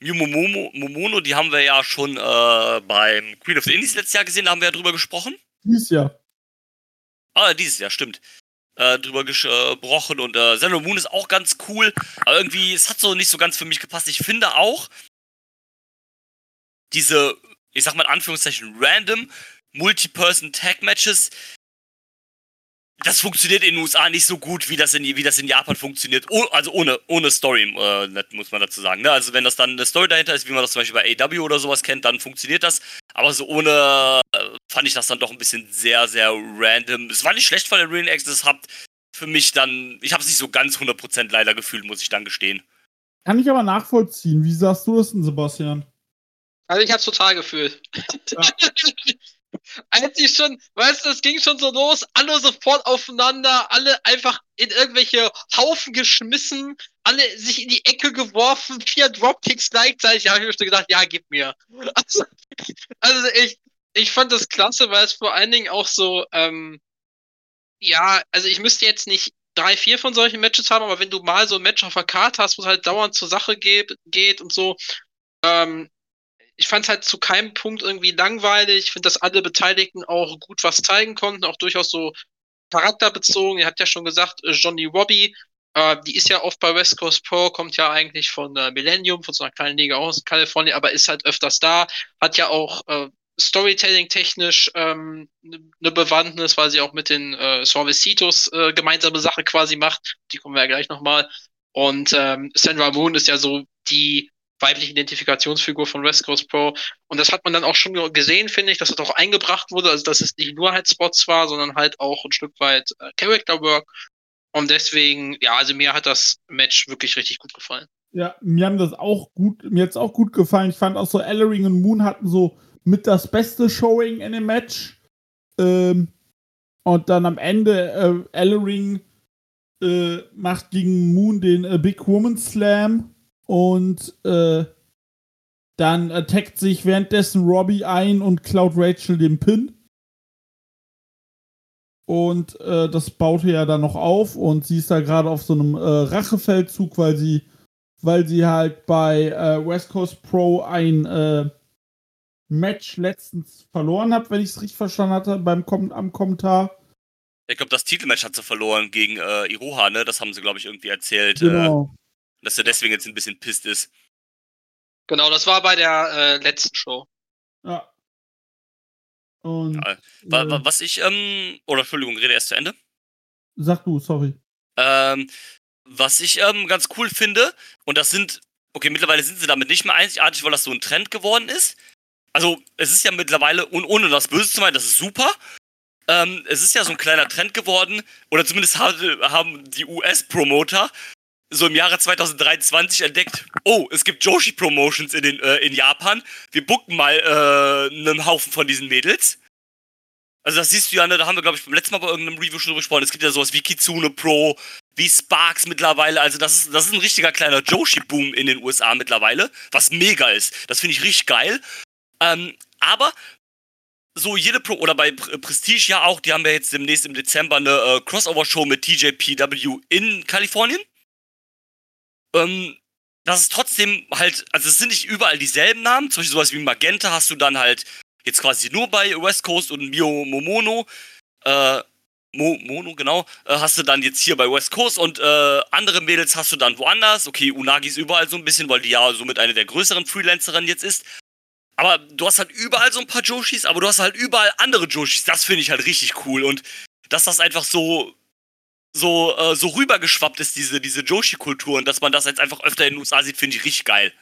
Miu Momomo, Momono, die haben wir ja schon äh, beim Queen of the Indies letztes Jahr gesehen, da haben wir ja drüber gesprochen. Dieses Jahr. Ah, dieses Jahr, stimmt. Äh, drüber gesprochen und äh, Zandra Moon ist auch ganz cool, aber irgendwie, es hat so nicht so ganz für mich gepasst. Ich finde auch diese, ich sag mal in Anführungszeichen, random Multi-Person-Tag-Matches, das funktioniert in den U S A nicht so gut, wie das in, wie das in Japan funktioniert. Oh, also ohne, ohne Story, äh, muss man dazu sagen. Ne? Also wenn das dann eine Story dahinter ist, wie man das zum Beispiel bei A W oder sowas kennt, dann funktioniert das. Aber so ohne äh, fand ich das dann doch ein bisschen sehr, sehr random. Es war nicht schlecht von der Real Access, das habt für mich dann, ich hab's nicht so ganz hundert Prozent leider gefühlt, muss ich dann gestehen. Kann ich aber nachvollziehen. Wie sagst du das denn, Sebastian? Also ich hab's total gefühlt. Ja. Als ich schon, weißt du, es ging schon so los, alle sofort aufeinander, alle einfach in irgendwelche Haufen geschmissen, alle sich in die Ecke geworfen, vier Dropkicks gleichzeitig, da habe ich mir schon gedacht, ja, gib mir. Also, also ich, ich fand das klasse, weil es vor allen Dingen auch so, ähm, ja, also ich müsste jetzt nicht drei, vier von solchen Matches haben, aber wenn du mal so ein Match auf der Karte hast, wo es halt dauernd zur Sache geht, geht und so, ähm, ich fand es halt zu keinem Punkt irgendwie langweilig. Ich finde, dass alle Beteiligten auch gut was zeigen konnten, auch durchaus so charakterbezogen. Ihr habt ja schon gesagt, Johnny Robbie, äh, die ist ja oft bei West Coast Pro, kommt ja eigentlich von äh, Millennium, von so einer kleinen Liga aus in Kalifornien, aber ist halt öfters da, hat ja auch äh, Storytelling-technisch ähm, eine Bewandtnis, weil sie auch mit den äh, Suavecitos äh, gemeinsame Sache quasi macht. Die kommen wir ja gleich nochmal. Und ähm, Zandra Moon ist ja so die weibliche Identifikationsfigur von West Coast Pro. Und das hat man dann auch schon gesehen, finde ich, dass das auch eingebracht wurde. Also, dass es nicht nur halt Spots war, sondern halt auch ein Stück weit äh, Character Work. Und deswegen, ja, also mir hat das Match wirklich richtig gut gefallen. Ja, mir haben das auch gut, mir hat's auch gut gefallen. Ich fand auch so, Ellering und Moon hatten so mit das beste Showing in dem Match. Ähm, und dann am Ende äh, Ellering äh, macht gegen Moon den äh, Big Woman Slam und äh, dann attackt sich währenddessen Robbie ein und klaut Rachel den Pin. Und äh, das baute ja dann noch auf und sie ist da gerade auf so einem äh, Rachefeldzug, weil sie weil sie halt bei äh, West Coast Pro ein äh, Match letztens verloren hat, wenn ich es richtig verstanden hatte, beim Kom- am Kommentar. Ich glaube, das Titelmatch hat sie verloren gegen äh, Iroha, ne? Das haben sie, glaube ich, irgendwie erzählt. Genau. Äh, dass er deswegen jetzt ein bisschen pisst ist. Genau, das war bei der äh, letzten Show. Ja. Und, ja. War, war, was ich, ähm, oder Entschuldigung, rede erst zu Ende. Sag du, sorry. Ähm, was ich ähm, ganz cool finde, und das sind, okay, mittlerweile sind sie damit nicht mehr einzigartig, weil das so ein Trend geworden ist. Also, es ist ja mittlerweile, und ohne das Böse zu meinen, das ist super, ähm, es ist ja so ein kleiner Trend geworden, oder zumindest haben die U S-Promoter so im Jahre zwanzig dreiundzwanzig entdeckt, oh, es gibt Joshi-Promotions in, den, äh, in Japan, wir booken mal äh, einen Haufen von diesen Mädels. Also das siehst du ja, ne, da haben wir, glaube ich, beim letzten Mal bei irgendeinem Review schon drüber gesprochen, es gibt ja sowas wie Kitsune Pro, wie Sparks mittlerweile, also das ist, das ist ein richtiger kleiner Joshi-Boom in den U S A mittlerweile, was mega ist, das finde ich richtig geil. Ähm, aber so jede Pro, oder bei Prestige ja auch, die haben ja jetzt demnächst im Dezember eine äh, Crossover-Show mit T J P W in Kalifornien. Ähm, das ist trotzdem halt, also es sind nicht überall dieselben Namen, zum Beispiel sowas wie Magenta hast du dann halt jetzt quasi nur bei West Coast und Mio Momono, äh, Mo, Mono, genau, äh, hast du dann jetzt hier bei West Coast und äh, andere Mädels hast du dann woanders. Okay, Unagi ist überall so ein bisschen, weil die ja somit eine der größeren Freelancerinnen jetzt ist. Aber du hast halt überall so ein paar Joshis, aber du hast halt überall andere Joshis. Das finde ich halt richtig cool. Und dass das einfach so so, äh, so rübergeschwappt ist, diese, diese Joshi-Kultur. Und dass man das jetzt einfach öfter in den U S A sieht, finde ich richtig geil.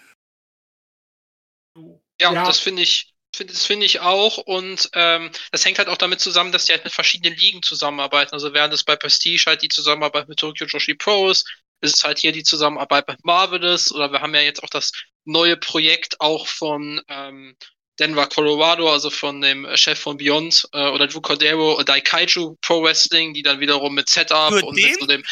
Ja, ja. das finde ich find, das finde ich auch. Und ähm, das hängt halt auch damit zusammen, dass die halt mit verschiedenen Ligen zusammenarbeiten. Also während es bei Prestige halt die Zusammenarbeit mit Tokyo Joshi Pro ist, ist es halt hier die Zusammenarbeit mit Marvelous. Oder wir haben ja jetzt auch das neue Projekt auch von ähm, Denver, Colorado, also von dem Chef von Beyond äh, oder Drew Cordero, Daikaiju Pro Wrestling, die dann wiederum mit Setup Für und dem? mit so dem,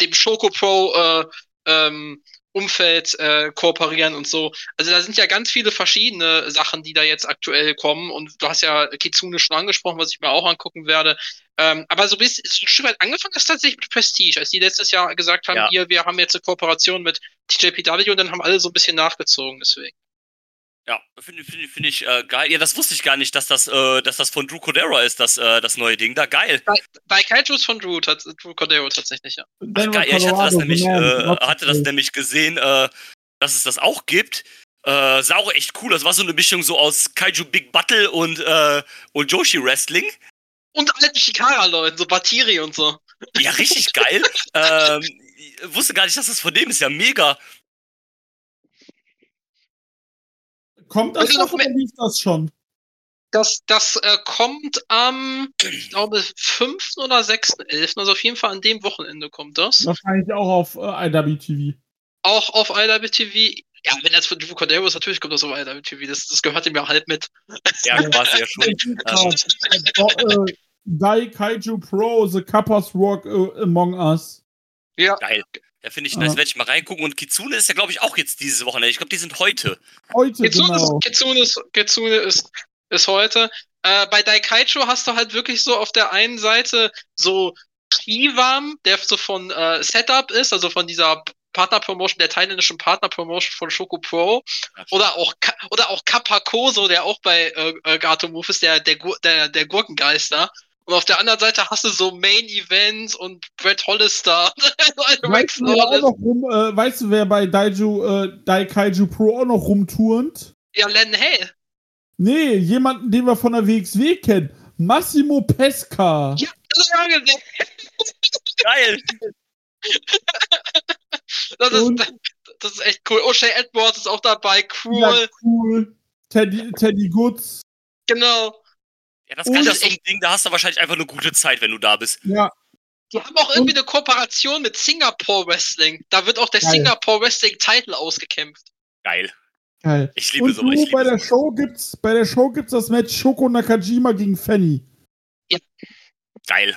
dem Shoko Pro äh, ähm, Umfeld äh, kooperieren und so. Also da sind ja ganz viele verschiedene Sachen, die da jetzt aktuell kommen und du hast ja Kitsune schon angesprochen, was ich mir auch angucken werde. Ähm, aber so ein bisschen, ein Stück weit angefangen ist tatsächlich mit Prestige, als die letztes Jahr gesagt haben, ja. hier, wir haben jetzt eine Kooperation mit T J P W und dann haben alle so ein bisschen nachgezogen, deswegen. Ja, finde find, find ich äh, geil. Ja, das wusste ich gar nicht, dass das, äh, dass das von Drew Cordero ist, das, äh, das neue Ding da. Geil. Bei, bei Kaiju ist von Drew, tats- Drew Cordero tatsächlich, ja. Ach, geil, ja, ich hatte das nämlich, äh, hatte das nämlich gesehen, äh, dass es das auch gibt. Äh, sah auch echt cool. Das war so eine Mischung so aus Kaiju Big Battle und, äh, und Joshi Wrestling. Und alten Shikara-Leuten, so Batiri und so. Ja, richtig geil. ähm, wusste gar nicht, dass das von dem ist. Ja, mega. Kommt das noch, noch oder lief das schon? Das, das äh, kommt am, ich glaube, fünften oder sechsten elften Also auf jeden Fall an dem Wochenende kommt das. Wahrscheinlich auch auf äh, I W T V. Auch auf I W T V. Ja, wenn das von Drew Cordero ist, natürlich kommt das auf I W T V. Das, das gehört ihm ja halb mit. Ja, quasi ja schon. Die Kaiju Pro, the Kappas Rock Among Us. Ja. Geil. Da finde ich, ah. das werde ich mal reingucken. Und Kitsune ist ja, glaube ich, auch jetzt diese Woche. Ich glaube, die sind heute. Heute, Kitsune genau. Ist, Kitsune ist, Kitsune ist, ist heute. Äh, bei Daikaiju hast du halt wirklich so auf der einen Seite so Kiwam, der so von äh, Setup ist, also von dieser Partnerpromotion, der thailändischen Partnerpromotion von Shoko Pro. Ja, oder auch oder auch Kappa Koso, der auch bei äh, Gato Move ist, der, der, der, der Gurkengeister. Und auf der anderen Seite hast du so Main Events und Brett Hollister. weißt, du, wer auch noch rum, äh, weißt du, wer bei Daiju, äh, Daikaiju Pro auch noch rumturnt? Ja, Len Hale. Nee, jemanden, den wir von der W X W kennen. Massimo Pesca. Ja, das habe ich auch gesehen. Geil. Das ist, das ist echt cool. O'Shea Edwards ist auch dabei. Cool. Ja, cool. Teddy, Teddy Goods. Genau. Ja, das kann das so ein Ding, da hast du wahrscheinlich einfach eine gute Zeit, wenn du da bist. Ja. Die haben auch irgendwie und eine Kooperation mit Singapore Wrestling. Da wird auch der Geil. Singapore Wrestling Title ausgekämpft. Geil. Geil. Ich liebe so richtig. Bei, so. bei der Show gibt's das Match Shoko Nakajima gegen Fanny. Ja. Geil.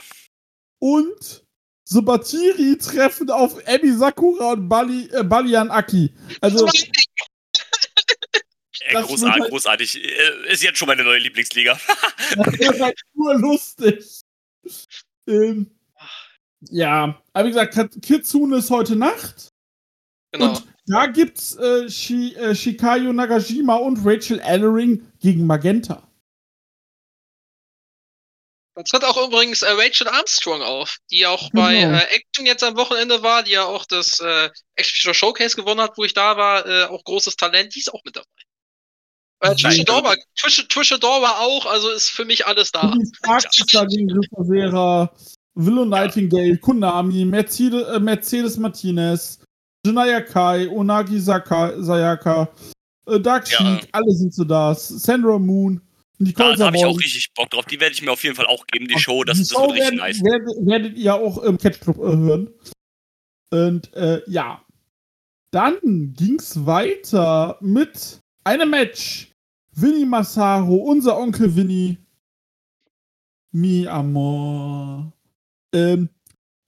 Und Sabatiri treffen auf Emi Sakura und Bali, äh, Balian Aki. Also. Ey, großartig, halt, großartig. Ist jetzt schon meine neue Lieblingsliga. Das ist halt nur lustig. Ähm, ja, aber wie gesagt, Kitsune ist heute Nacht. Genau. Und da gibt's äh, Shi, äh, Shikayo Nagashima und Rachel Ellering gegen Magenta. Da tritt auch übrigens äh, Rachel Armstrong auf, die auch genau. bei äh, Action jetzt am Wochenende war, die ja auch das äh, Action Showcase gewonnen hat, wo ich da war. Äh, auch großes Talent, die ist auch mit dabei. Äh, Trisha Dorber, Trisha, Trisha Dorber auch, also ist für mich alles da. Arctica gegen Rivera, Willow Nightingale, Konami, Mercedes, äh, Mercedes Martinez, Jinaya Kai, Onagi Saka, Sayaka, äh, Dark Sheik, ja. alle sind so da, Sandra Moon. Nicole da habe ich auch richtig Bock drauf. Die werde ich mir auf jeden Fall auch geben, die Ach, Show. Das, die das Show wird richtig werden, nice. Werdet, werdet ihr auch im Catch Club hören. Und äh, ja. Dann ging's weiter mit einem Match. Vinny Massaro, unser Onkel Vinny. Mi amor. Ähm,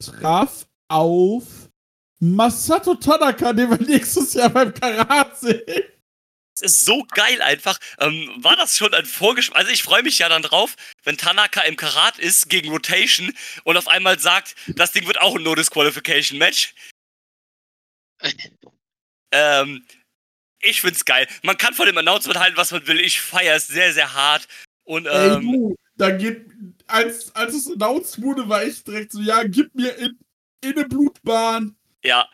traf auf Masato Tanaka, den wir nächstes Jahr beim Karat sehen. Das ist so geil einfach. Ähm, war das schon ein Vorgeschmack? Also ich freue mich ja dann drauf, wenn Tanaka im Karat ist gegen Rotation und auf einmal sagt, das Ding wird auch ein No-Disqualification-Match. ähm, ich find's geil. Man kann von dem Announcement halten, was man will. Ich feiere es sehr, sehr hart. Und, ähm, Ey, du, da geht, als, als es announced wurde, war ich direkt so, ja, gib mir in, in eine Blutbahn. Ja.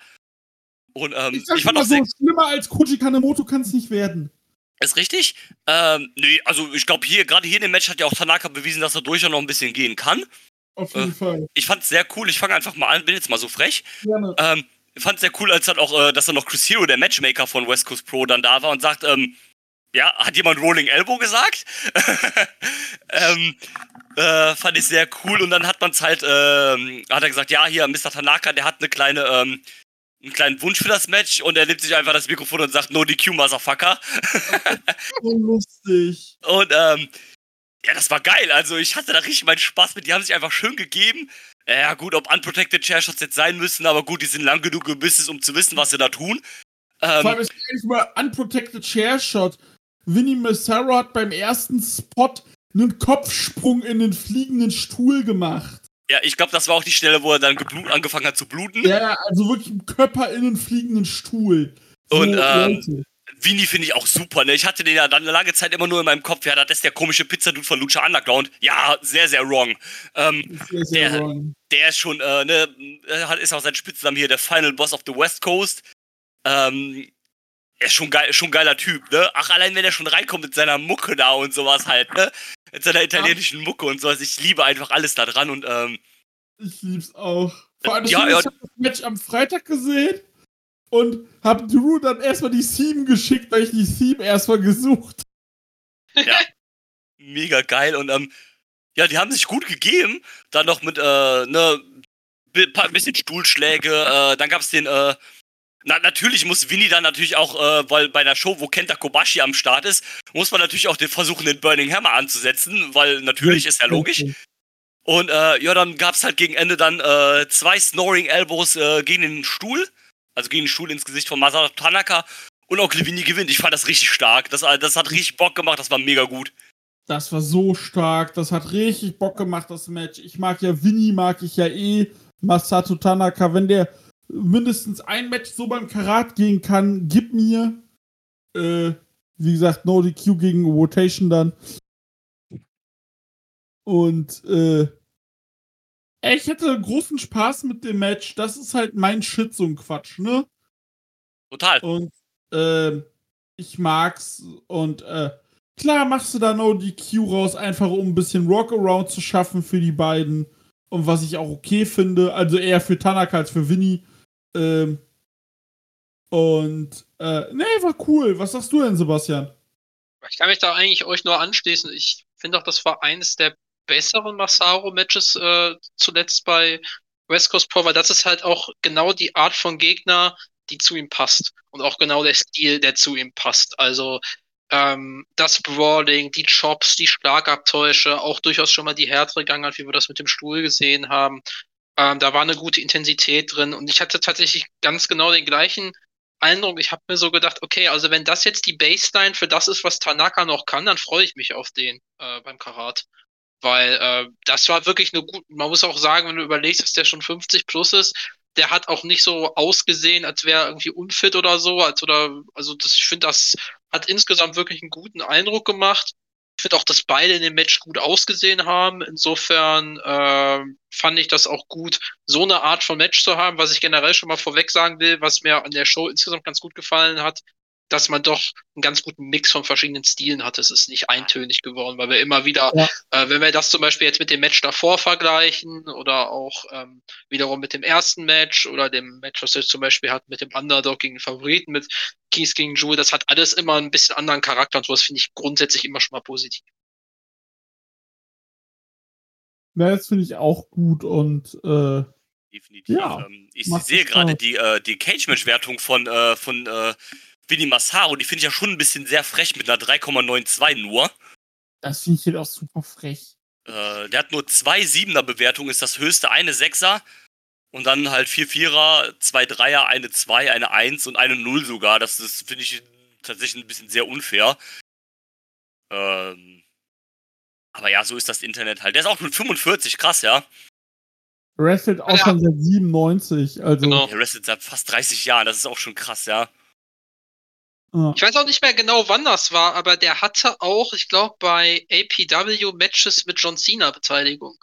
Und, ähm, ich, ich fand das so sehr schlimmer als Koji Kanemoto kann es nicht werden. Ist richtig? Ähm, nee, also ich glaube hier, gerade hier in dem Match hat ja auch Tanaka bewiesen, dass er durchaus noch ein bisschen gehen kann. Auf jeden äh, Fall. Ich fand's sehr cool, ich fange einfach mal an, bin jetzt mal so frech. Gerne. Ähm, ich fand's sehr cool, als dann auch, äh, dass dann noch Chris Hero, der Matchmaker von West Coast Pro, dann da war und sagt, ähm, ja, hat jemand Rolling Elbow gesagt? ähm, äh, fand ich sehr cool und dann hat man's halt, ähm, hat er gesagt, ja, hier, Mister Tanaka, der hat eine kleine, ähm, einen kleinen Wunsch für das Match und er nimmt sich einfach das Mikrofon und sagt, no D Q, Motherfucker. So lustig. Und, ähm, ja, das war geil. Also, ich hatte da richtig meinen Spaß mit. Die haben sich einfach schön gegeben. Ja, gut, ob Unprotected Chairshots jetzt sein müssen, aber gut, die sind lang genug gebüsst, um zu wissen, was sie da tun. Ähm, Vor allem ist eigentlich mal Unprotected Chairshot. Vinny Massaro hat beim ersten Spot einen Kopfsprung in den fliegenden Stuhl gemacht. Ja, ich glaube, das war auch die Stelle, wo er dann geblut, angefangen hat zu bluten. Ja, also wirklich im Körper in einen fliegenden Stuhl. So und ähm, Vinny finde ich auch super, ne? Ich hatte den ja dann eine lange Zeit immer nur in meinem Kopf. Ja, das ist der komische Pizzadude von Lucha Underground. Ja, sehr, sehr wrong. Ähm, sehr, sehr der, wrong. Der ist schon, äh, ne, ist auch sein Spitzname hier, der Final Boss of the West Coast. Ähm, er ist schon, geil, schon geiler Typ, ne? Ach, allein wenn er schon reinkommt mit seiner Mucke da und sowas halt, ne? Mit seiner italienischen Mucke und sowas. Ich liebe einfach alles da dran und, ähm... Ich lieb's auch. Vor allem, ja, ja. Ich hab das Match am Freitag gesehen und hab Drew dann erstmal die Theme geschickt, weil ich die Theme erstmal gesucht. Ja. Mega geil und, ähm... ja, die haben sich gut gegeben. Dann noch mit, äh, ne... ein bisschen Stuhlschläge. Äh, dann gab's den, äh... Na, natürlich muss Vinny dann natürlich auch, äh, weil bei einer Show, wo Kenta Kobashi am Start ist, muss man natürlich auch den versuchen, den Burning Hammer anzusetzen, weil natürlich ist ja logisch. Und äh, ja, dann gab's halt gegen Ende dann äh, zwei Snoring Elbows äh, gegen den Stuhl, also gegen den Stuhl ins Gesicht von Masato Tanaka und Onkel Vinny gewinnt. Ich fand das richtig stark, das, das hat richtig Bock gemacht, das war mega gut. Das war so stark, das hat richtig Bock gemacht, das Match. Ich mag ja Vinny, mag ich ja eh, Masato Tanaka, wenn der mindestens ein Match so beim Karat gehen kann, gib mir. Äh, wie gesagt, No D Q gegen Rotation dann. Und, äh, ich hatte großen Spaß mit dem Match. Das ist halt mein Shit, so ein Quatsch, ne? Total. Und, äh, ich mag's. Und, äh, Klar machst du da No D Q raus, einfach um ein bisschen Workaround zu schaffen für die beiden. Und was ich auch okay finde, also eher für Tanaka als für Vinny. Ähm, und, äh, nee, war cool. Was sagst du denn, Sebastian? Ich kann mich da eigentlich euch nur anschließen. Ich finde auch, das war eines der besseren Masaru-Matches äh, zuletzt bei West Coast Pro, weil das ist halt auch genau die Art von Gegner, die zu ihm passt. Und auch genau der Stil, der zu ihm passt. Also ähm, das Brawling, die Chops, die Schlagabtäusche, auch durchaus schon mal die härtere Gangart, wie wir das mit dem Stuhl gesehen haben. Ähm, da war eine gute Intensität drin. Und ich hatte tatsächlich ganz genau den gleichen Eindruck. Ich habe mir so gedacht, okay, also wenn das jetzt die Baseline für das ist, was Tanaka noch kann, dann freue ich mich auf den äh, beim Karat. Weil äh, das war wirklich eine gute, man muss auch sagen, wenn du überlegst, dass der schon fünfzig plus ist, der hat auch nicht so ausgesehen, als wäre er irgendwie unfit oder so. Als, oder, also das, ich finde, das hat insgesamt wirklich einen guten Eindruck gemacht. Ich finde auch, dass beide in dem Match gut ausgesehen haben. Insofern äh, fand ich das auch gut, so eine Art von Match zu haben. Was ich generell schon mal vorweg sagen will, was mir an der Show insgesamt ganz gut gefallen hat, dass man doch einen ganz guten Mix von verschiedenen Stilen hatte. Es ist nicht eintönig geworden, weil wir immer wieder, ja. äh, wenn wir das zum Beispiel jetzt mit dem Match davor vergleichen oder auch ähm, wiederum mit dem ersten Match oder dem Match, was wir zum Beispiel hatten mit dem Underdog gegen den Favoriten, mit Keith gegen Jewel, das hat alles immer ein bisschen anderen Charakter und sowas finde ich grundsätzlich immer schon mal positiv. Na, das finde ich auch gut und äh definitiv. Ja, ähm, ich sehe gerade die, äh, die Cage-Match-Wertung von äh, von äh, Vinny Masaru, die finde ich ja schon ein bisschen sehr frech mit einer drei Komma neun zwei nur. Das finde ich jetzt auch super frech. Äh, der hat nur zwei Siebener Bewertungen, ist das höchste, eine Sechser und dann halt vier Vierer, zwei Dreier, eine Zwei, eine Eins und eine Null sogar. Das, das finde ich tatsächlich ein bisschen sehr unfair. Ähm, aber ja, so ist das Internet halt. Der ist auch mit fünfundvierzig, krass, ja. Wrestelt auch ja. schon seit siebenundneunzig, also. Genau. Der wrestelt seit fast dreißig Jahren, das ist auch schon krass, ja. Ich weiß auch nicht mehr genau, wann das war, aber der hatte auch, ich glaube, bei A P W Matches mit John Cena Beteiligung.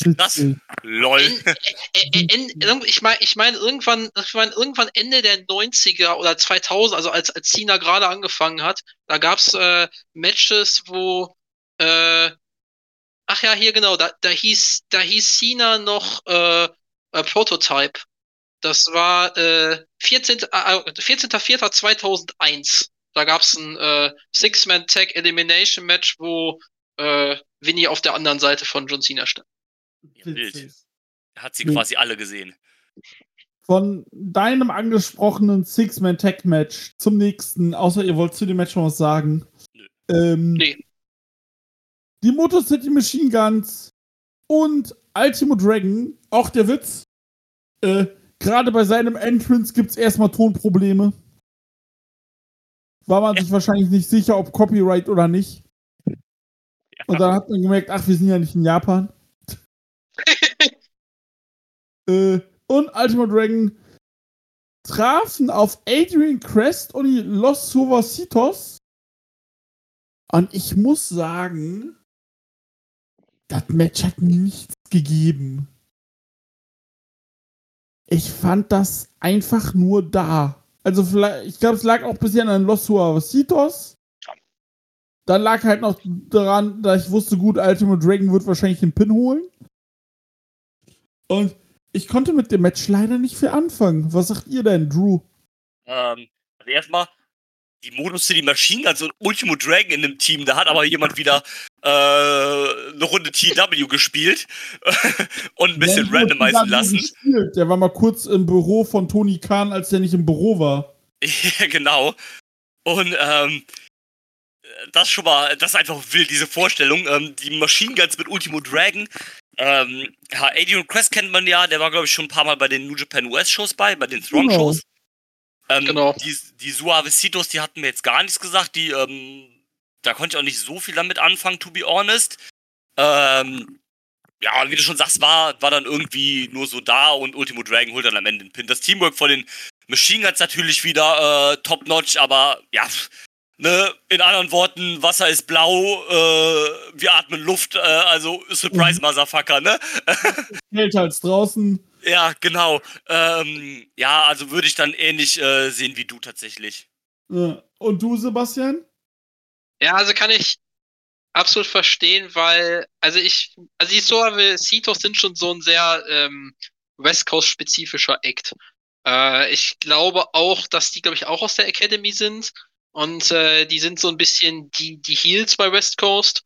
Das? Lol. In, in, in, ich meine, ich mein, irgendwann, ich mein, irgendwann Ende der neunziger oder zweitausend, also als, als Cena gerade angefangen hat, da gab's äh, Matches, wo äh, ach ja, hier genau, da, da hieß da hieß Cena noch äh, äh, Prototype. Das war äh, vierzehnter vierter zweitausendeins. Da gab es ein äh, Six-Man-Tag-Elimination-Match, wo äh, Vinny auf der anderen Seite von John Cena stand. Ja, wild. Hat sie wild. Quasi alle gesehen. Von deinem angesprochenen Six-Man-Tag-Match zum nächsten, außer ihr wollt zu dem Match noch was sagen. Nö. Ähm, nee. Die Motor City Machine Guns und Ultimo Dragon, auch der Witz, äh, gerade bei seinem Entrance gibt's erstmal Tonprobleme. War man ja. sich wahrscheinlich nicht sicher, ob Copyright oder nicht. Ja. Und dann hat man gemerkt, ach, wir sind ja nicht in Japan. äh, und Ultimo Dragon trafen auf Adrian Crest und die Los Suavecitos. Und ich muss sagen, das Match hat mir nichts gegeben. Ich fand das einfach nur da. Also vielleicht, ich glaube, es lag auch ein bisschen an Los Suavecitos. Dann lag halt noch daran, da ich wusste, gut, Ultimo Dragon wird wahrscheinlich den Pin holen. Und ich konnte mit dem Match leider nicht viel anfangen. Was sagt ihr denn, Drew? Ähm, also erstmal, die Motor City Machine Guns und Ultimo Dragon in dem Team, da hat aber jemand wieder äh, eine Runde T W gespielt und ein bisschen ja, randomisen lassen. Der war mal kurz im Büro von Tony Khan, als der nicht im Büro war. Ja, genau. Und ähm, das schon mal, das ist einfach wild, diese Vorstellung. Ähm, die Machine Guns mit Ultimo Dragon. Ähm, ja, Adrian Crest kennt man ja, der war, glaube ich, schon ein paar Mal bei den New Japan U S-Shows bei, bei den Strong-Shows. Genau. Ähm, genau. Die, die Suavecitos, die hatten mir jetzt gar nichts gesagt. Die, ähm, da konnte ich auch nicht so viel damit anfangen, to be honest. Ähm, ja, wie du schon sagst, war, war dann irgendwie nur so da und Ultimo Dragon holt dann am Ende den Pin. Das Teamwork von den Machine Guns natürlich wieder äh, top-notch, aber ja, ne, in anderen Worten, Wasser ist blau, äh, wir atmen Luft, äh, also Surprise Motherfucker, ne? Kälter als draußen. Ja, genau. Ähm, ja, also würde ich dann ähnlich äh, sehen wie du tatsächlich. Und du, Sebastian? Ja, also kann ich absolut verstehen, weil, also ich, also die Soa-Citos sind schon so ein sehr ähm, West Coast-spezifischer Act. Äh, ich glaube auch, dass die, glaube ich, auch aus der Academy sind und äh, die sind so ein bisschen die, die Heels bei West Coast.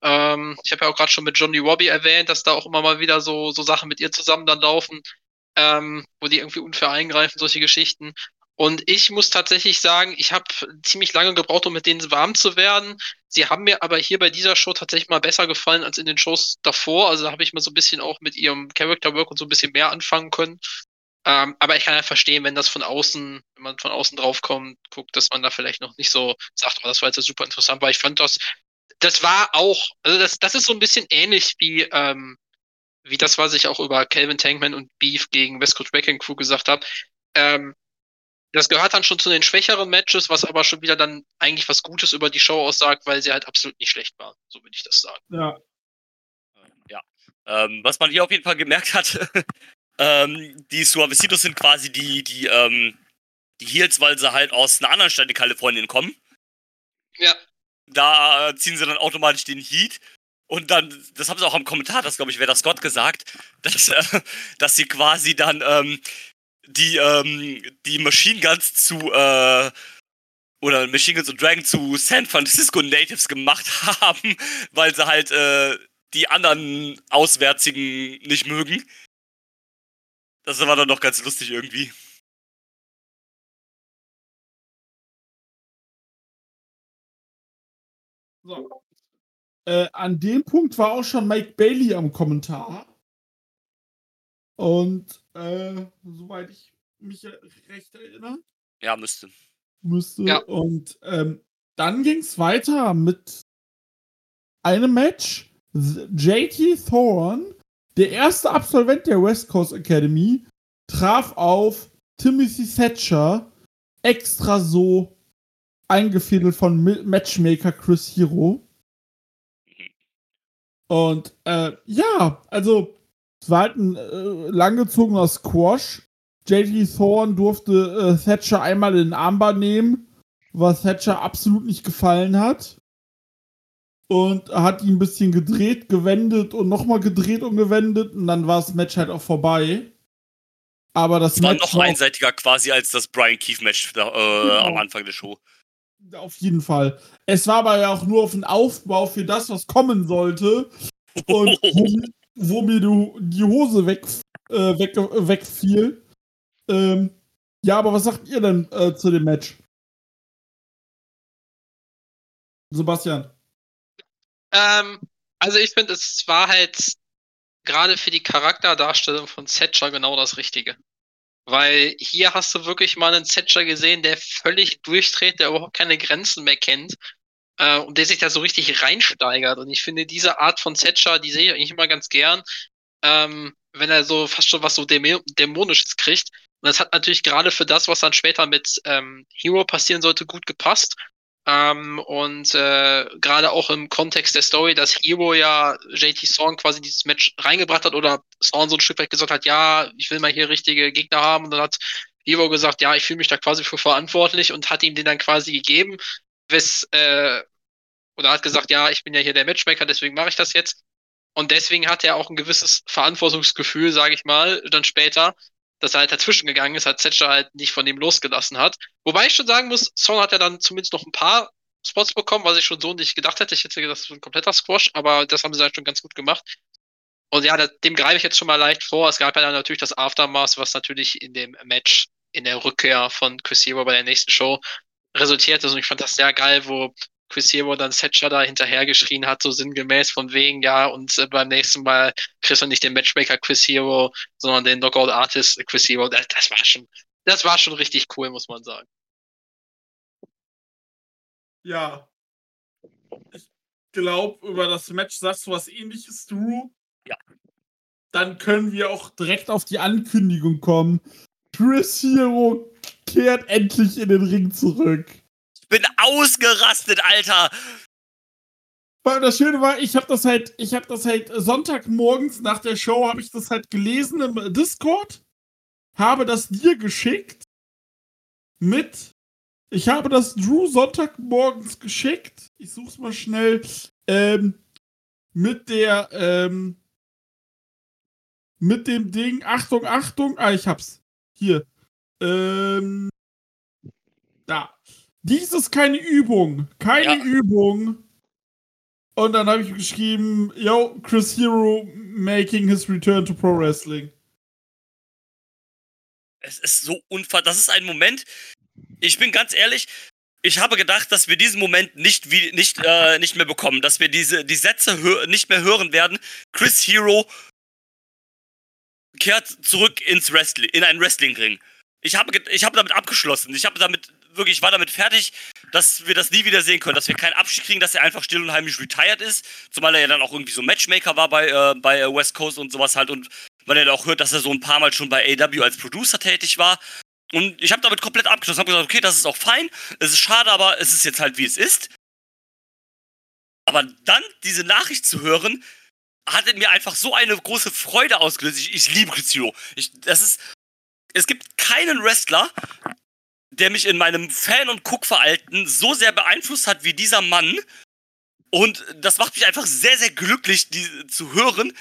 Ähm, ich habe ja auch gerade schon mit Johnny Robbie erwähnt, dass da auch immer mal wieder so, so Sachen mit ihr zusammen dann laufen, ähm, wo die irgendwie unfair eingreifen, solche Geschichten. Und ich muss tatsächlich sagen, ich habe ziemlich lange gebraucht, um mit denen warm zu werden. Sie haben mir aber hier bei dieser Show tatsächlich mal besser gefallen als in den Shows davor. Also da habe ich mal so ein bisschen auch mit ihrem Character-Work und so ein bisschen mehr anfangen können. Ähm, aber ich kann ja verstehen, wenn das von außen, wenn man von außen drauf kommt, guckt, dass man da vielleicht noch nicht so sagt, oh, das war jetzt super interessant, weil ich fand das, das war auch, also das, das ist so ein bisschen ähnlich wie, ähm, wie das, was ich auch über Calvin Tankman und Beef gegen West Coast Wrecking Crew gesagt habe. Ähm, Das gehört dann schon zu den schwächeren Matches, was aber schon wieder dann eigentlich was Gutes über die Show aussagt, weil sie halt absolut nicht schlecht waren. So würde ich das sagen. Ja. Ja. Ähm, was man hier auf jeden Fall gemerkt hat, ähm, die Suavecitos sind quasi die, die, ähm, die Heels, weil sie halt aus einer anderen Stadt in Kalifornien kommen. Ja. Da ziehen sie dann automatisch den Heat. Und dann, das haben sie auch im Kommentar, das glaube ich, wer das Scott gesagt, dass, äh, dass sie quasi dann, ähm, die, ähm, die Machine Guns zu, äh, oder Machine Guns und Dragon zu San Francisco Natives gemacht haben, weil sie halt, äh, die anderen Auswärtigen nicht mögen. Das war dann doch ganz lustig irgendwie. So. Äh, an dem Punkt war auch schon Mike Bailey am Kommentar. Und, äh, soweit ich mich recht erinnere. Ja, müsste. Müsste. Ja. Und ähm, dann ging es weiter mit einem Match. J T Thorne, der erste Absolvent der West Coast Academy, traf auf Timothy Thatcher, extra so eingefädelt von Matchmaker Chris Hero. Und, äh, ja, also es war halt ein äh, langgezogener Squash. J T Thorne durfte äh, Thatcher einmal in den Armband nehmen, was Thatcher absolut nicht gefallen hat. Und hat ihn ein bisschen gedreht, gewendet und nochmal gedreht und gewendet. Und dann war das Match halt auch vorbei. Aber das, das war Match noch einseitiger quasi als das Brian Keith Match äh, ja. am Anfang der Show. Auf jeden Fall. Es war aber ja auch nur auf den Aufbau für das, was kommen sollte. Und wo mir die Hose weg, äh, weg, wegfiel. Ähm, ja, aber was sagt ihr denn äh, zu dem Match? Sebastian. Ähm, also ich finde, es war halt gerade für die Charakterdarstellung von Thatcher genau das Richtige. Weil hier hast du wirklich mal einen Thatcher gesehen, der völlig durchdreht, der überhaupt keine Grenzen mehr kennt. Und der sich da so richtig reinsteigert. Und ich finde, diese Art von Thatcher, die sehe ich eigentlich immer ganz gern, ähm, wenn er so fast schon was so Dämon- Dämonisches kriegt. Und das hat natürlich gerade für das, was dann später mit ähm, Hero passieren sollte, gut gepasst. Ähm, und äh, gerade auch im Kontext der Story, dass Hero ja J T Thorne quasi dieses Match reingebracht hat oder Thorne so ein Stück weit gesagt hat, ja, ich will mal hier richtige Gegner haben. Und dann hat Hero gesagt, ja, ich fühle mich da quasi für verantwortlich und hat ihm den dann quasi gegeben. Wes, äh, oder hat gesagt, ja, ich bin ja hier der Matchmaker, deswegen mache ich das jetzt. Und deswegen hat er auch ein gewisses Verantwortungsgefühl, sage ich mal, dann später, dass er halt dazwischen gegangen ist, hat Thatcher halt nicht von ihm losgelassen hat. Wobei ich schon sagen muss, Son hat ja dann zumindest noch ein paar Spots bekommen, was ich schon so nicht gedacht hätte. Ich hätte gedacht, das ist ein kompletter Squash, aber das haben sie halt schon ganz gut gemacht. Und ja, das, dem greife ich jetzt schon mal leicht vor. Es gab ja dann natürlich das Aftermath, was natürlich in dem Match, in der Rückkehr von Chris Hero bei der nächsten Show resultiert ist, und ich fand das sehr geil, wo Chris Hero dann Thatcher da hinterhergeschrien hat, so sinngemäß von wegen, ja, und äh, beim nächsten Mal kriegst du nicht den Matchmaker Chris Hero, sondern den Knockout-Artist Chris Hero. Das, das war schon, das war schon richtig cool, muss man sagen. Ja. Ich glaube, über das Match sagst du was Ähnliches, Drew. Ja. Dann können wir auch direkt auf die Ankündigung kommen. Chris Hero kehrt endlich in den Ring zurück. Ich bin ausgerastet, Alter! Weil das Schöne war, ich habe das halt, ich habe das halt Sonntagmorgens nach der Show habe ich das halt gelesen im Discord, habe das dir geschickt mit Ich habe das Drew Sonntagmorgens geschickt. Ich suche es mal schnell. Ähm, mit der, ähm, mit dem Ding. Achtung, Achtung. Ah, ich hab's. Hier. Ähm, da. Dies ist keine Übung. Keine ja. Übung. Und dann habe ich geschrieben, yo, Chris Hero making his return to Pro Wrestling. Es ist so unfassbar. Das ist ein Moment, ich bin ganz ehrlich, ich habe gedacht, dass wir diesen Moment nicht, wie, nicht, äh, nicht mehr bekommen, dass wir diese, die Sätze hö- nicht mehr hören werden. Chris Hero kehrt zurück ins Wrestling, in einen Wrestling-Ring. Ich habe, ich habe damit abgeschlossen. Ich habe damit wirklich, ich war damit fertig, dass wir das nie wieder sehen können, dass wir keinen Abschied kriegen, dass er einfach still und heimlich retired ist, zumal er ja dann auch irgendwie so Matchmaker war bei, äh, bei West Coast und sowas halt, und man ja auch hört, dass er so ein paar Mal schon bei A E W als Producer tätig war. Und ich habe damit komplett abgeschlossen. Ich habe gesagt, okay, das ist auch fein. Es ist schade, aber es ist jetzt halt, wie es ist. Aber dann diese Nachricht zu hören, hat in mir einfach so eine große Freude ausgelöst. Ich, ich liebe Chris Hero. Ich, das ist, es gibt keinen Wrestler, der mich in meinem Fan- und Guckverhalten so sehr beeinflusst hat wie dieser Mann. Und das macht mich einfach sehr, sehr glücklich, die, zu hören,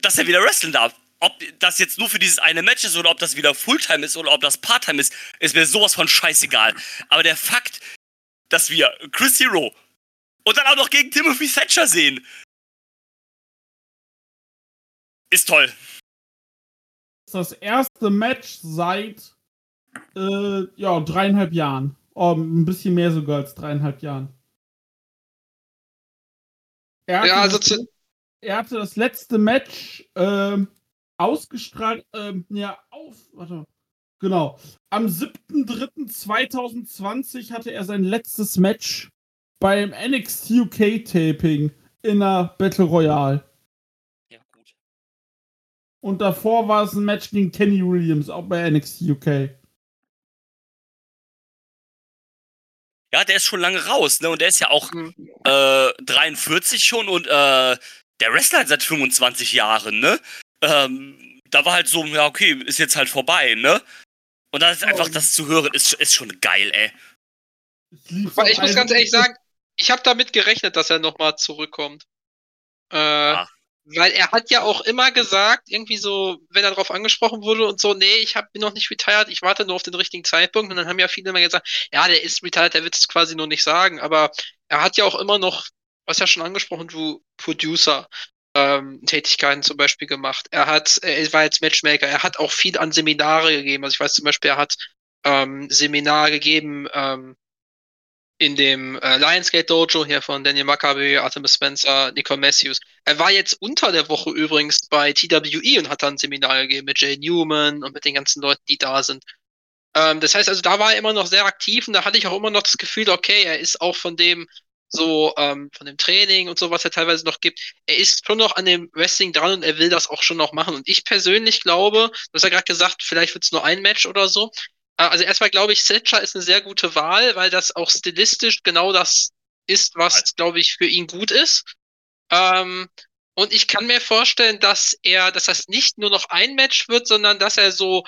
dass er wieder wrestlen darf. Ob das jetzt nur für dieses eine Match ist oder ob das wieder Fulltime ist oder ob das Parttime ist, ist mir sowas von scheißegal. Aber der Fakt, dass wir Chris Hero und dann auch noch gegen Timothy Thatcher sehen, ist toll. Das erste Match seit äh, ja, dreieinhalb Jahren. Oh, ein bisschen mehr sogar als dreieinhalb Jahren. Er hatte, ja, also das, er hatte das letzte Match äh, ausgestrahlt, ähm, ja, auf, warte mal, genau, am siebter dritter zweitausendzwanzig hatte er sein letztes Match beim N X T U K Taping in der Battle Royale. Ja, gut. Und davor war es ein Match gegen Kenny Williams, auch bei N X T U K. Ja, der ist schon lange raus, ne, und der ist ja auch mhm. äh, dreiundvierzig schon und äh, der Wrestler seit fünfundzwanzig Jahren, ne. Ähm, da war halt so, ja okay, ist jetzt halt vorbei, ne? Und dann ist einfach das zu hören, ist, ist schon geil, ey. Weil ich muss ganz ehrlich sagen, ich habe damit gerechnet, dass er nochmal zurückkommt. Äh, ah. Weil er hat ja auch immer gesagt, irgendwie so, wenn er darauf angesprochen wurde und so, nee, ich hab, bin noch nicht retired, ich warte nur auf den richtigen Zeitpunkt. Und dann haben ja viele immer gesagt, ja, der ist retired, der wird es quasi nur nicht sagen. Aber er hat ja auch immer noch, was ja schon angesprochen, du Producer. Ähm, Tätigkeiten zum Beispiel gemacht. Er hat, er war jetzt Matchmaker, er hat auch viel an Seminare gegeben. Also ich weiß zum Beispiel, er hat ähm, Seminar gegeben ähm, in dem äh, Lionsgate Dojo hier von Daniel Makabe, Artemis Spencer, Nicole Matthews. Er war jetzt unter der Woche übrigens bei T W E und hat dann ein Seminar gegeben mit Jay Newman und mit den ganzen Leuten, die da sind. Ähm, das heißt also, da war er immer noch sehr aktiv und da hatte ich auch immer noch das Gefühl, okay, er ist auch von dem so ähm, von dem Training und so, was er teilweise noch gibt. Er ist schon noch an dem Wrestling dran und er will das auch schon noch machen. Und ich persönlich glaube, du hast ja gerade gesagt, vielleicht wird es nur ein Match oder so. Also erstmal glaube ich, Thatcher ist eine sehr gute Wahl, weil das auch stilistisch genau das ist, was, glaube ich, für ihn gut ist. Ähm, und ich kann mir vorstellen, dass er, dass das nicht nur noch ein Match wird, sondern dass er so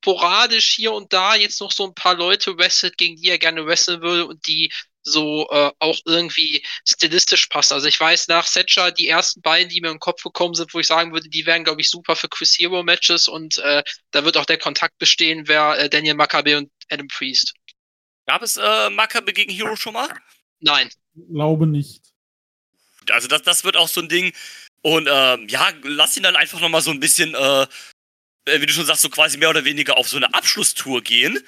sporadisch hier und da jetzt noch so ein paar Leute wrestelt, gegen die er gerne wrestlen würde und die so äh, auch irgendwie stilistisch passen. Also ich weiß, nach Thatcher die ersten beiden, die mir in den Kopf gekommen sind, wo ich sagen würde, die wären, glaube ich, super für Chris Hero Matches und äh, da wird auch der Kontakt bestehen, wer äh, Daniel Makabe und Adam Priest. Gab es äh, Makabe gegen Hero schon mal? Nein. Ich glaube nicht. Also das, das wird auch so ein Ding und äh, ja, lass ihn dann einfach nochmal so ein bisschen, äh, wie du schon sagst, so quasi mehr oder weniger auf so eine Abschlusstour gehen.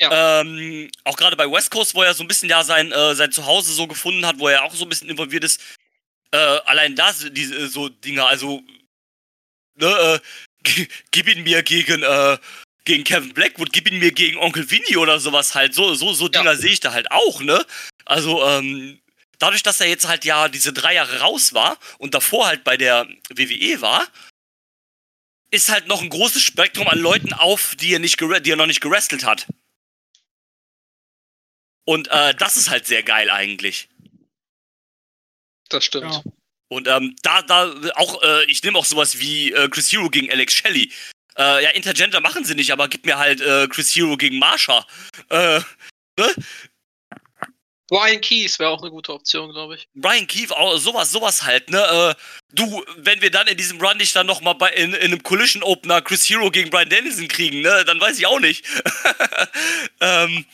Ja. Ähm, auch gerade bei West Coast, wo er so ein bisschen ja sein, äh, sein Zuhause so gefunden hat, wo er auch so ein bisschen involviert ist. Äh, allein das, diese so Dinger, also ne, äh, g- gib ihn mir gegen, äh, gegen Kevin Blackwood, gib ihn mir gegen Onkel Vinny oder sowas halt. So, so, so Dinger ja. sehe ich da halt auch, ne? Also, ähm, dadurch, dass er jetzt halt ja diese drei Jahre raus war und davor halt bei der W W E war, ist halt noch ein großes Spektrum an Leuten auf, die er, nicht ger- die er noch nicht gerestelt hat. Und äh, das ist halt sehr geil eigentlich. Das stimmt. Ja. Und ähm, da, da auch, äh, ich nehme auch sowas wie äh, Chris Hero gegen Alex Shelley. Äh, ja, Intergender machen sie nicht, aber gib mir halt äh, Chris Hero gegen Masha. Äh, Ne? Brian Keith wäre auch eine gute Option, glaube ich. Brian Keith, auch sowas, sowas halt, ne? Äh, du, wenn wir dann in diesem Run dich dann nochmal in, in einem Collision-Opener Chris Hero gegen Brian Danielson kriegen, ne? Dann weiß ich auch nicht. ähm,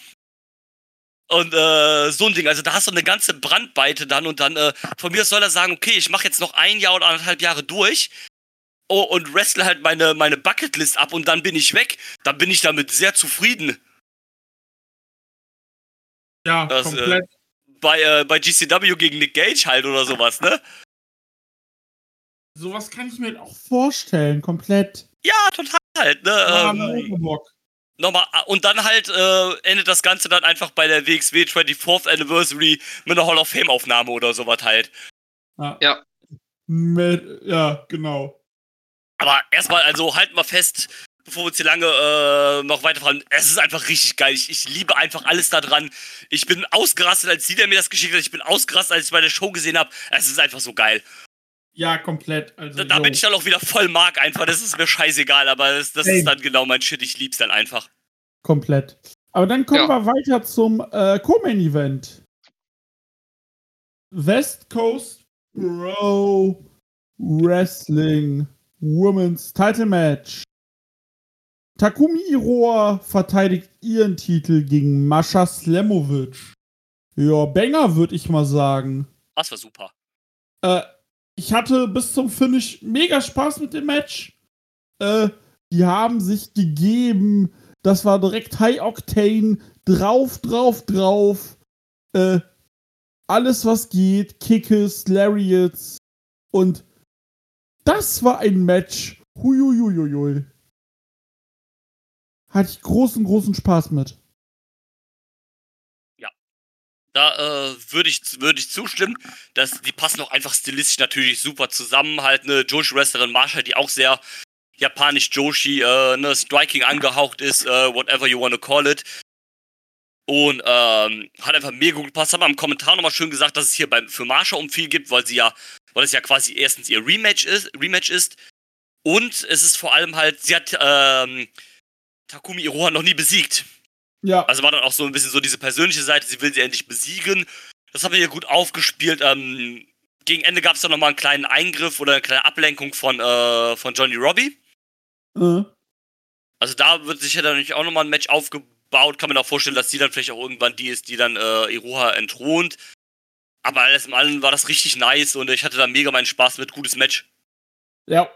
und äh, so ein Ding, also da hast du eine ganze Brandweite dann und dann, äh, von mir soll er sagen, okay, ich mache jetzt noch ein Jahr oder anderthalb Jahre durch oh, und wrestle halt meine, meine Bucketlist ab und dann bin ich weg. Dann bin ich damit sehr zufrieden. Ja, das, komplett. Äh, bei, äh, bei G C W gegen Nick Gage halt oder sowas, ne? Sowas kann ich mir auch vorstellen, komplett. Ja, total halt, ne? Ja, ähm, Bock. Nochmal, und dann halt äh, endet das Ganze dann einfach bei der W X W vierundzwanzigsten Anniversary mit einer Hall of Fame Aufnahme oder sowas halt. Ja. Ja, mit, ja genau. Aber erstmal, also halt mal fest, bevor wir uns hier lange äh, noch weiterfahren, es ist einfach richtig geil. Ich, ich liebe einfach alles da dran. Ich bin ausgerastet, als Dieter mir das geschickt hat. Ich bin ausgerastet, als ich meine Show gesehen habe. Es ist einfach so geil. Ja, komplett. Also, da, da bin ich dann auch wieder voll Mark einfach. Das ist mir scheißegal, aber das, das ist dann genau mein Shit. Ich lieb's dann einfach. Komplett. Aber dann kommen ja. wir weiter zum äh, Co-Main-Event. West Coast Pro Wrestling Women's Title Match. Takumi Iroha verteidigt ihren Titel gegen Masha Slamovic. Ja, Banger, würde ich mal sagen. Das war super. Äh, ich hatte bis zum Finish mega Spaß mit dem Match. Äh, die haben sich gegeben. Das war direkt High Octane. Drauf, drauf, drauf. Äh, alles, was geht. Kickes, Lariats. Und das war ein Match. Huiuiuiui. Hatte ich großen, großen Spaß mit. Ja. Da äh, würde ich, würd ich zustimmen. Dass die passen auch einfach stilistisch natürlich super zusammen. Halt eine Joshi-Wrestlerin Masha, die auch sehr japanisch-Joshi, äh, ne, Striking angehaucht ist, äh, whatever you wanna call it. Und ähm, hat einfach mega gut gepasst. Haben wir im Kommentar nochmal schön gesagt, dass es hier beim, für Masha um viel gibt, weil sie ja, weil es ja quasi erstens ihr Rematch ist, Rematch ist. Und es ist vor allem halt, sie hat, ähm, Takumi Iroha noch nie besiegt. Ja. Also war dann auch so ein bisschen so diese persönliche Seite, sie will sie endlich besiegen. Das haben wir hier gut aufgespielt. Ähm, gegen Ende gab es dann nochmal einen kleinen Eingriff oder eine kleine Ablenkung von, äh, von Johnny Robbie. Mhm. Also da wird sicher dann auch nochmal ein Match aufgebaut. Kann man auch vorstellen, dass die dann vielleicht auch irgendwann die ist, die dann äh, Iroha entthront. Aber alles in allem war das richtig nice und ich hatte da mega meinen Spaß mit. Gutes Match. Ja.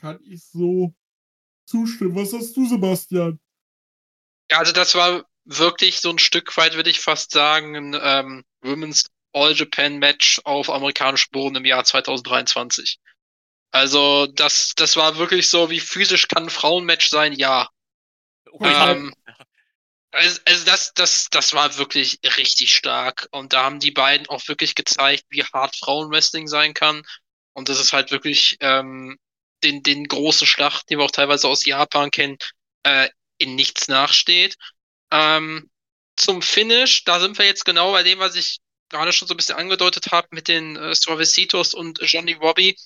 Kann ich so zustimmen. Was hast du, Sebastian? Ja, also das war wirklich so ein Stück weit, würde ich fast sagen, ein ähm, Women's All-Japan-Match auf amerikanischen Boden im Jahr zweitausenddreiundzwanzig. Also das, das war wirklich so, wie physisch kann ein Frauen-Match sein? Ja. Ähm, also also das, das, das war wirklich richtig stark. Und da haben die beiden auch wirklich gezeigt, wie hart Frauen-Wrestling sein kann. Und das ist halt wirklich ähm, den, den großen Schlachten, die wir auch teilweise aus Japan kennen, äh, in nichts nachsteht. Ähm, zum Finish, da sind wir jetzt genau bei dem, was ich gerade schon so ein bisschen angedeutet habe mit den äh, Suavecitos und Johnny Robbie.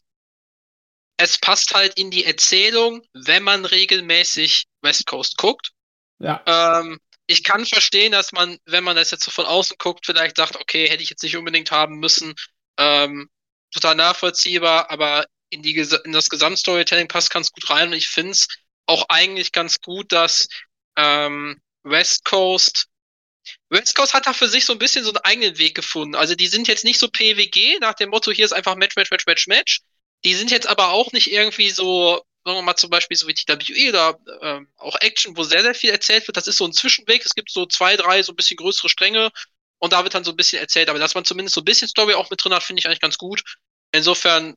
Es passt halt in die Erzählung, wenn man regelmäßig West Coast guckt. Ja. Ähm, ich kann verstehen, dass man, wenn man das jetzt so von außen guckt, vielleicht sagt, okay, hätte ich jetzt nicht unbedingt haben müssen. Ähm, total nachvollziehbar, aber in, die, in das Gesamtstorytelling passt ganz gut rein und ich finde es auch eigentlich ganz gut, dass ähm, West Coast West Coast hat da für sich so ein bisschen so einen eigenen Weg gefunden. Also die sind jetzt nicht so P W G nach dem Motto, hier ist einfach Match, Match, Match, Match, Match. Die sind jetzt aber auch nicht irgendwie so, sagen wir mal zum Beispiel so wie T W E oder ähm, auch Action, wo sehr, sehr viel erzählt wird. Das ist so ein Zwischenweg. Es gibt so zwei, drei so ein bisschen größere Stränge und da wird dann so ein bisschen erzählt. Aber dass man zumindest so ein bisschen Story auch mit drin hat, finde ich eigentlich ganz gut. Insofern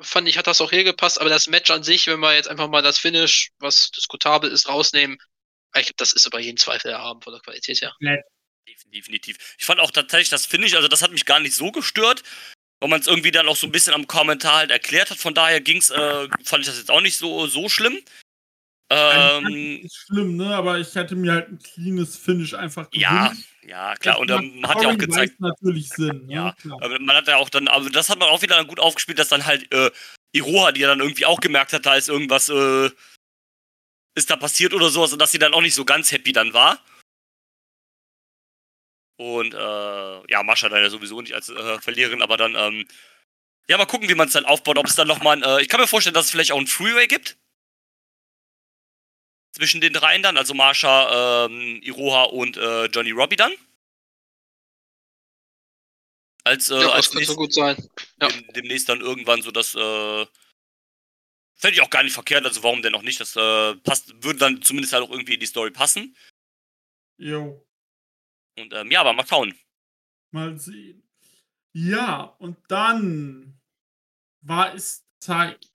fand ich, hat das auch hier gepasst, aber das Match an sich, wenn wir jetzt einfach mal das Finish, was diskutabel ist, rausnehmen, ich glaube, das ist über jeden Zweifel erhaben von der Qualität her. Ja. Definitiv. Ich fand auch tatsächlich das Finish, also das hat mich gar nicht so gestört, weil man es irgendwie dann auch so ein bisschen am Kommentar halt erklärt hat, von daher ging's, äh, fand ich das jetzt auch nicht so, so schlimm. Ähm, ist schlimm, ne, aber ich hatte mir halt ein cleanes Finish einfach gewünscht. Ja, ja, klar, und ähm, man hat ja auch gezeigt, natürlich Sinn, ne? Ja, klar. Man hat ja auch dann, also das hat man auch wieder dann gut aufgespielt, dass dann halt äh, Iroha, die ja dann irgendwie auch gemerkt hat, da ist irgendwas äh, ist da passiert oder sowas und dass sie dann auch nicht so ganz happy dann war. Und äh, ja, Masha dann ja sowieso nicht als äh, Verliererin, aber dann, ähm, ja, mal gucken, wie man es dann aufbaut, ob es dann nochmal, äh, ich kann mir vorstellen, dass es vielleicht auch einen Freeway gibt. Zwischen den dreien dann, also Masha, ähm, Iroha und äh, Johnny Robbie dann. Als, äh, ja, als das nächstes, kann so gut sein. Ja. Dem, demnächst dann irgendwann so, dass, äh, fände ich auch gar nicht verkehrt, also warum denn auch nicht, das äh, passt, würde dann zumindest halt auch irgendwie in die Story passen. Jo. Und ähm, ja, aber mal schauen. Mal sehen. Ja, und dann war es Zeit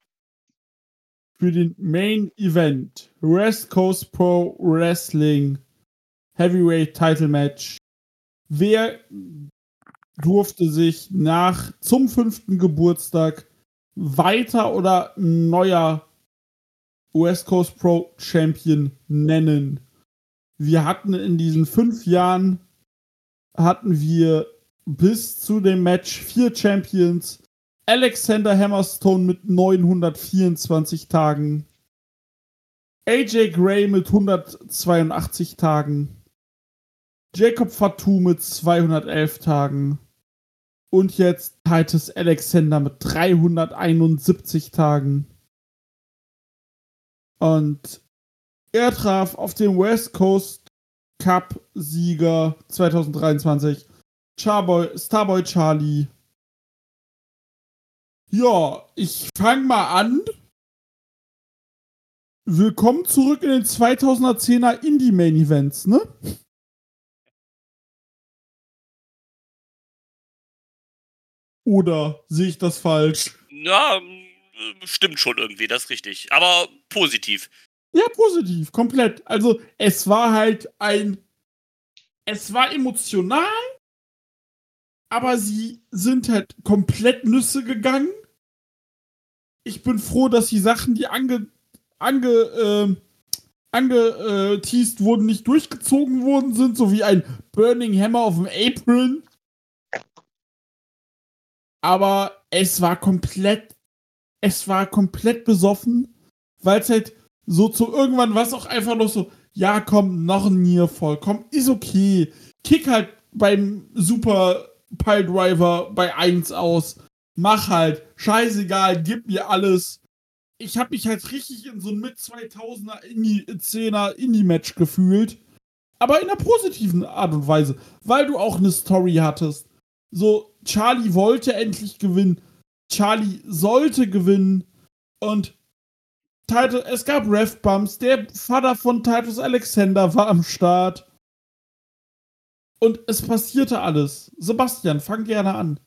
für den Main Event. West Coast Pro Wrestling Heavyweight Title Match. Wer durfte sich nach zum fünften Geburtstag weiter oder neuer West Coast Pro Champion nennen? Wir hatten in diesen fünf Jahren hatten wir bis zu dem Match vier Champions. Alexander Hammerstone mit neunhundertvierundzwanzig Tagen. A J Gray mit hundertzweiundachtzig Tagen. Jacob Fatu mit zweihundertelf Tagen. Und jetzt Titus Alexander mit dreihunderteinundsiebzig Tagen. Und er traf auf den West Coast Cup-Sieger zweitausenddreiundzwanzig, Charboy, Starboy Charlie. Ja, ich fang mal an. Willkommen zurück in den zweitausendzehner Indie-Main-Events, ne? Oder sehe ich das falsch? Ja, stimmt schon irgendwie, das ist richtig. Aber positiv. Ja, positiv, komplett. Also, es war halt ein... Es war emotional, aber sie sind halt komplett Nüsse gegangen. Ich bin froh, dass die Sachen, die ange... ange... Äh, angeteased wurden, nicht durchgezogen worden sind, so wie ein Burning Hammer auf dem Apron. Aber es war komplett... Es war komplett besoffen, weil es halt... So zu irgendwann war es auch einfach noch so, ja komm, noch ein Nearfall, komm, ist okay. Kick halt beim Super Pile Driver bei eins aus. Mach halt, scheißegal, gib mir alles. Ich habe mich halt richtig in so ein Mid zweitausender Indie-Szene Indie-Match gefühlt. Aber in einer positiven Art und Weise, weil du auch eine Story hattest. So, Charlie wollte endlich gewinnen. Charlie sollte gewinnen. Und es gab Ref-Bumps, der Vater von Titus Alexander war am Start. Und es passierte alles. Sebastian, fang gerne an.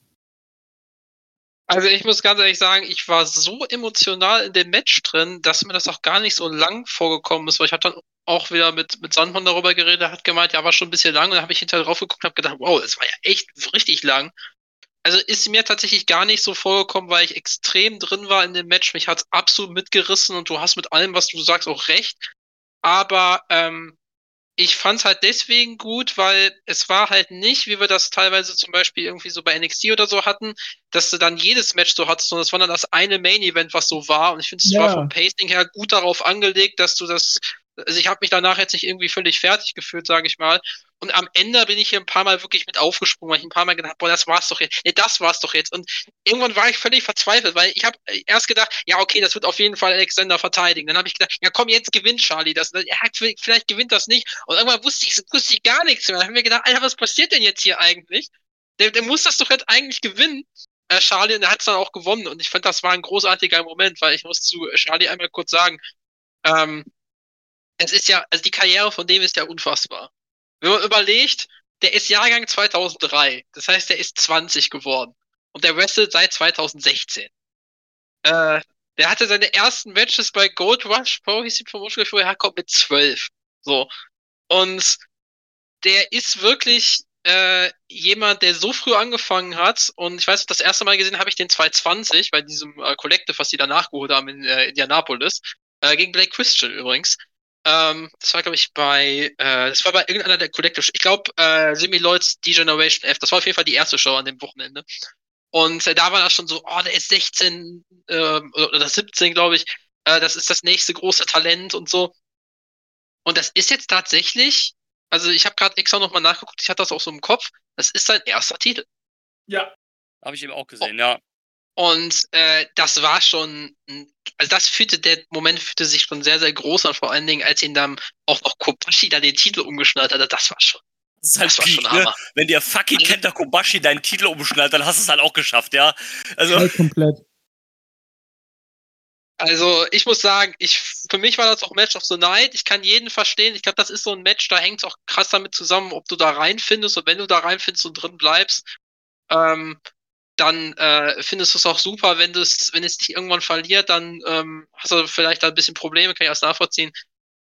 Also ich muss ganz ehrlich sagen, ich war so emotional in dem Match drin, dass mir das auch gar nicht so lang vorgekommen ist, weil ich habe dann auch wieder mit, mit Sandmann darüber geredet, hat gemeint, ja, war schon ein bisschen lang, und dann habe ich hinterher drauf geguckt und habe gedacht, wow, das war ja echt richtig lang. Also ist mir tatsächlich gar nicht so vorgekommen, weil ich extrem drin war in dem Match. Mich hat es absolut mitgerissen und du hast mit allem, was du sagst, auch recht. Aber ähm, ich fand es halt deswegen gut, weil es war halt nicht, wie wir das teilweise zum Beispiel irgendwie so bei N X T oder so hatten, dass du dann jedes Match so hattest, sondern es war dann das eine Main-Event, was so war. Und ich finde, es ja. war vom Pacing her gut darauf angelegt, dass du das... Also ich habe mich danach jetzt nicht irgendwie völlig fertig gefühlt, sage ich mal. Und am Ende bin ich hier ein paar Mal wirklich mit aufgesprungen, weil ich ein paar Mal gedacht habe, boah, das war's doch jetzt. Nee, das war's doch jetzt. Und irgendwann war ich völlig verzweifelt, weil ich habe erst gedacht, ja, okay, das wird auf jeden Fall Alexander verteidigen. Dann habe ich gedacht, ja komm, jetzt gewinnt Charlie das. Ja, vielleicht gewinnt das nicht. Und irgendwann wusste ich, wusste ich gar nichts mehr. Dann haben wir gedacht, Alter, was passiert denn jetzt hier eigentlich? Der, der muss das doch jetzt eigentlich gewinnen. Äh, Charlie, und der hat es dann auch gewonnen. Und ich fand, das war ein großartiger Moment, weil ich muss zu Charlie einmal kurz sagen, ähm, es ist ja, also die Karriere von dem ist ja unfassbar. Wenn man überlegt, der ist Jahrgang zweitausenddrei. Das heißt, der ist zwanzig geworden. Und der wrestelt seit zweitausendsechzehn. Äh, der hatte seine ersten Matches bei Gold Rush Pro, hieß die Promotion, bevor er herkommt, mit zwölf. So. Und der ist wirklich äh, jemand, der so früh angefangen hat. Und ich weiß, das erste Mal gesehen habe ich den zweitausendzwanzig bei diesem äh, Collective, was die danach geholt haben in äh, Indianapolis. Äh, gegen Blake Christian übrigens. Ähm, das war, glaube ich, bei, äh, das war bei irgendeiner der Collective, ich glaube, äh, Simi Lloyds D-Generation F, das war auf jeden Fall die erste Show an dem Wochenende. Und äh, da war das schon so, oh, der ist sechzehn, äh, oder, oder siebzehn, glaube ich, äh, das ist das nächste große Talent und so. Und das ist jetzt tatsächlich, also ich habe gerade extra nochmal nachgeguckt, ich hatte das auch so im Kopf, das ist sein erster Titel. Ja, habe ich eben auch gesehen, oh. ja. Und äh, das war schon, also das fühlte, der Moment fühlte sich schon sehr, sehr groß an, vor allen Dingen, als ihn dann auch noch Kobashi da den Titel umgeschnallt hat, das war schon, das, ist halt das war schon Hammer. Ne? Wenn dir fucking also, Kenta Kobashi deinen Titel umschnallt, dann hast du es halt auch geschafft, ja. Also halt komplett. Also ich muss sagen, ich für mich war das auch Match of the Night, ich kann jeden verstehen, ich glaube, das ist so ein Match, da hängt es auch krass damit zusammen, ob du da reinfindest und wenn du da reinfindest und drin bleibst, ähm, dann äh, findest du es auch super, wenn es wenn es dich irgendwann verliert, dann ähm, hast du vielleicht da ein bisschen Probleme, kann ich das nachvollziehen.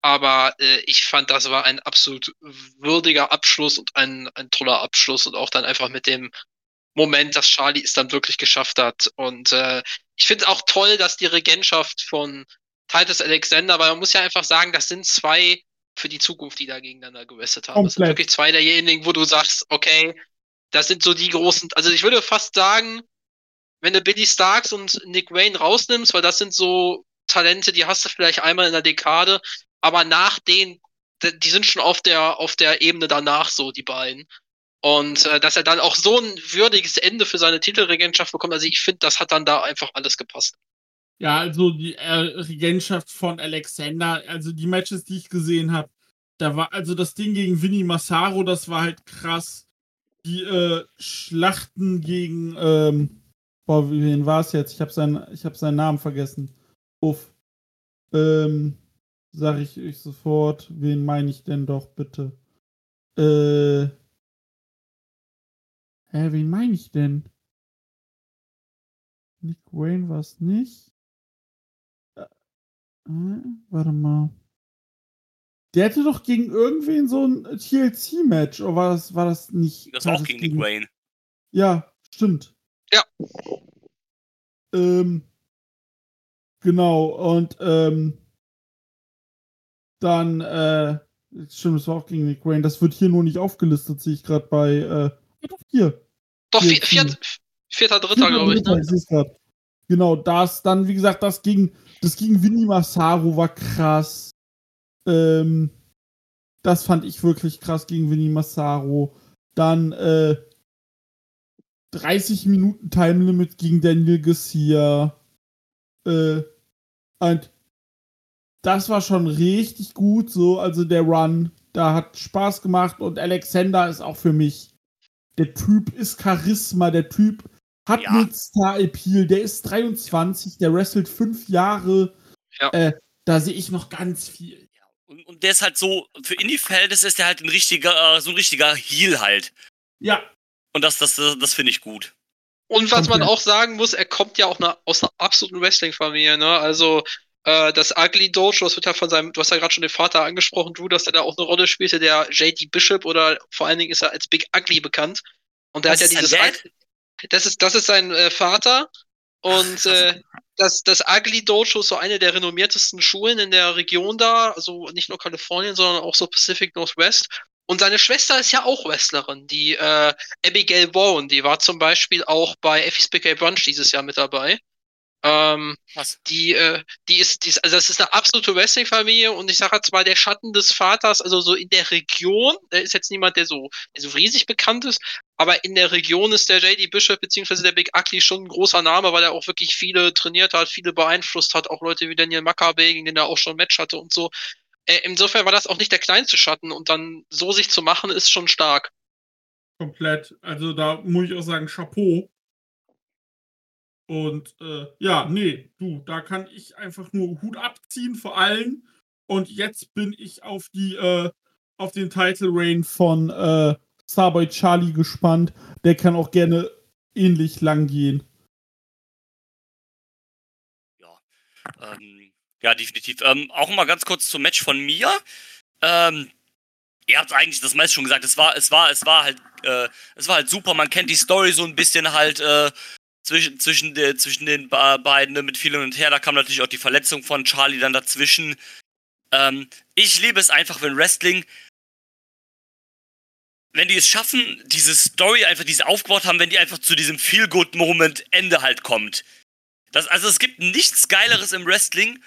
Aber äh, ich fand, das war ein absolut würdiger Abschluss und ein, ein toller Abschluss und auch dann einfach mit dem Moment, dass Charlie es dann wirklich geschafft hat. Und äh, ich finde es auch toll, dass die Regentschaft von Titus Alexander, aber man muss ja einfach sagen, das sind zwei für die Zukunft, die da gegeneinander gewestet haben. Komplett. Das sind wirklich zwei derjenigen, wo du sagst, okay, das sind so die großen, also ich würde fast sagen, wenn du Billy Starks und Nick Wayne rausnimmst, weil das sind so Talente, die hast du vielleicht einmal in der Dekade, aber nach denen, die sind schon auf der auf der Ebene danach so, die beiden. Und äh, dass er dann auch so ein würdiges Ende für seine Titelregentschaft bekommt, also ich finde, das hat dann da einfach alles gepasst. Ja, also die äh, Regentschaft von Alexander, also die Matches, die ich gesehen habe, da war also das Ding gegen Vinny Massaro, das war halt krass. Die äh, Schlachten gegen, ähm, boah, wen war es jetzt? Ich habe seinen, hab seinen Namen vergessen. Uff. Ähm, sag ich euch sofort, wen meine ich denn doch bitte? Äh, hä, wen meine ich denn? Nick Wayne war es nicht. Äh, warte mal. Der hatte doch gegen irgendwen so ein T L C-Match, oder war das, war das nicht? Das war auch das gegen Nick Wayne. Ja, stimmt. Ja. Ähm, genau, und ähm, dann, äh, stimmt, das war auch gegen Nick Wayne. Das wird hier nur nicht aufgelistet, sehe ich gerade bei, äh, doch hier. Doch, vier, vier, vierter, dritter, glaube ich. Dritter, ich grad. Genau, das, dann, wie gesagt, das gegen, das gegen Vinny Massaro war krass. Ähm, das fand ich wirklich krass gegen Vinny Massaro. Dann äh, dreißig Minuten Time Limit gegen Daniel Garcia. Äh, und das war schon richtig gut, so, also der Run, da hat Spaß gemacht und Alexander ist auch für mich, der Typ ist Charisma, der Typ hat ja. einen Star-Appeal, der ist dreiundzwanzig, der wrestelt fünf Jahre, ja. äh, da sehe ich noch ganz viel. Und, und der ist halt so, für Indie-Verhältnisse ist der halt ein richtiger, so ein richtiger Heel halt. Ja. Und das, das, das, das finde ich gut. Und was man auch sagen muss, er kommt ja auch eine, aus einer absoluten Wrestling-Familie, ne? Also, äh, das Ugly Dojo, das wird ja von seinem, du hast ja gerade schon den Vater angesprochen, Drew, dass der da auch eine Rolle spielte, der J D Bishop, oder vor allen Dingen ist er als Big Ugly bekannt. Und der das hat ja dieses, Ugly, das ist, das ist sein äh, Vater. Und, äh, Das, das Ugly Dojo ist so eine der renommiertesten Schulen in der Region da, also nicht nur Kalifornien, sondern auch so Pacific Northwest. Und seine Schwester ist ja auch Wrestlerin, die äh, Abigail Bowen, die war zum Beispiel auch bei Effie's Big A Brunch dieses Jahr mit dabei. Ähm, Was? Die, äh, die ist, die ist, also das ist eine absolute Wrestling-Familie und ich sage jetzt mal, der Schatten des Vaters, also so in der Region, da ist jetzt niemand, der so, der so riesig bekannt ist, aber in der Region ist der J D Bishop beziehungsweise der Big Ugly schon ein großer Name, weil er auch wirklich viele trainiert hat, viele beeinflusst hat, auch Leute wie Daniel Makabe, gegen den er auch schon ein Match hatte und so. Äh, insofern war das auch nicht der kleinste Schatten und dann so sich zu machen, ist schon stark. Komplett, also da muss ich auch sagen, Chapeau. Und äh, ja, nee, du, da kann ich einfach nur Hut abziehen vor allem. Und jetzt bin ich auf die äh, auf den Title Reign von äh, Starboy Charlie gespannt. Der kann auch gerne ähnlich lang gehen. Ja, ähm, ja definitiv. Ähm, auch mal ganz kurz zum Match von mir. Ähm, ihr habt eigentlich das meiste schon gesagt. Es war, es war, es war halt, äh, es war halt super. Man kennt die Story so ein bisschen halt. Äh, Zwischen, zwischen, äh, zwischen den äh, beiden, ne, mit viel hin und her. Da kam natürlich auch die Verletzung von Charlie dann dazwischen. Ähm, ich liebe es einfach, wenn Wrestling, wenn die es schaffen, diese Story einfach, die sie aufgebaut haben, wenn die einfach zu diesem Feel-Good-Moment Ende halt kommt. Das, also es gibt nichts Geileres im Wrestling,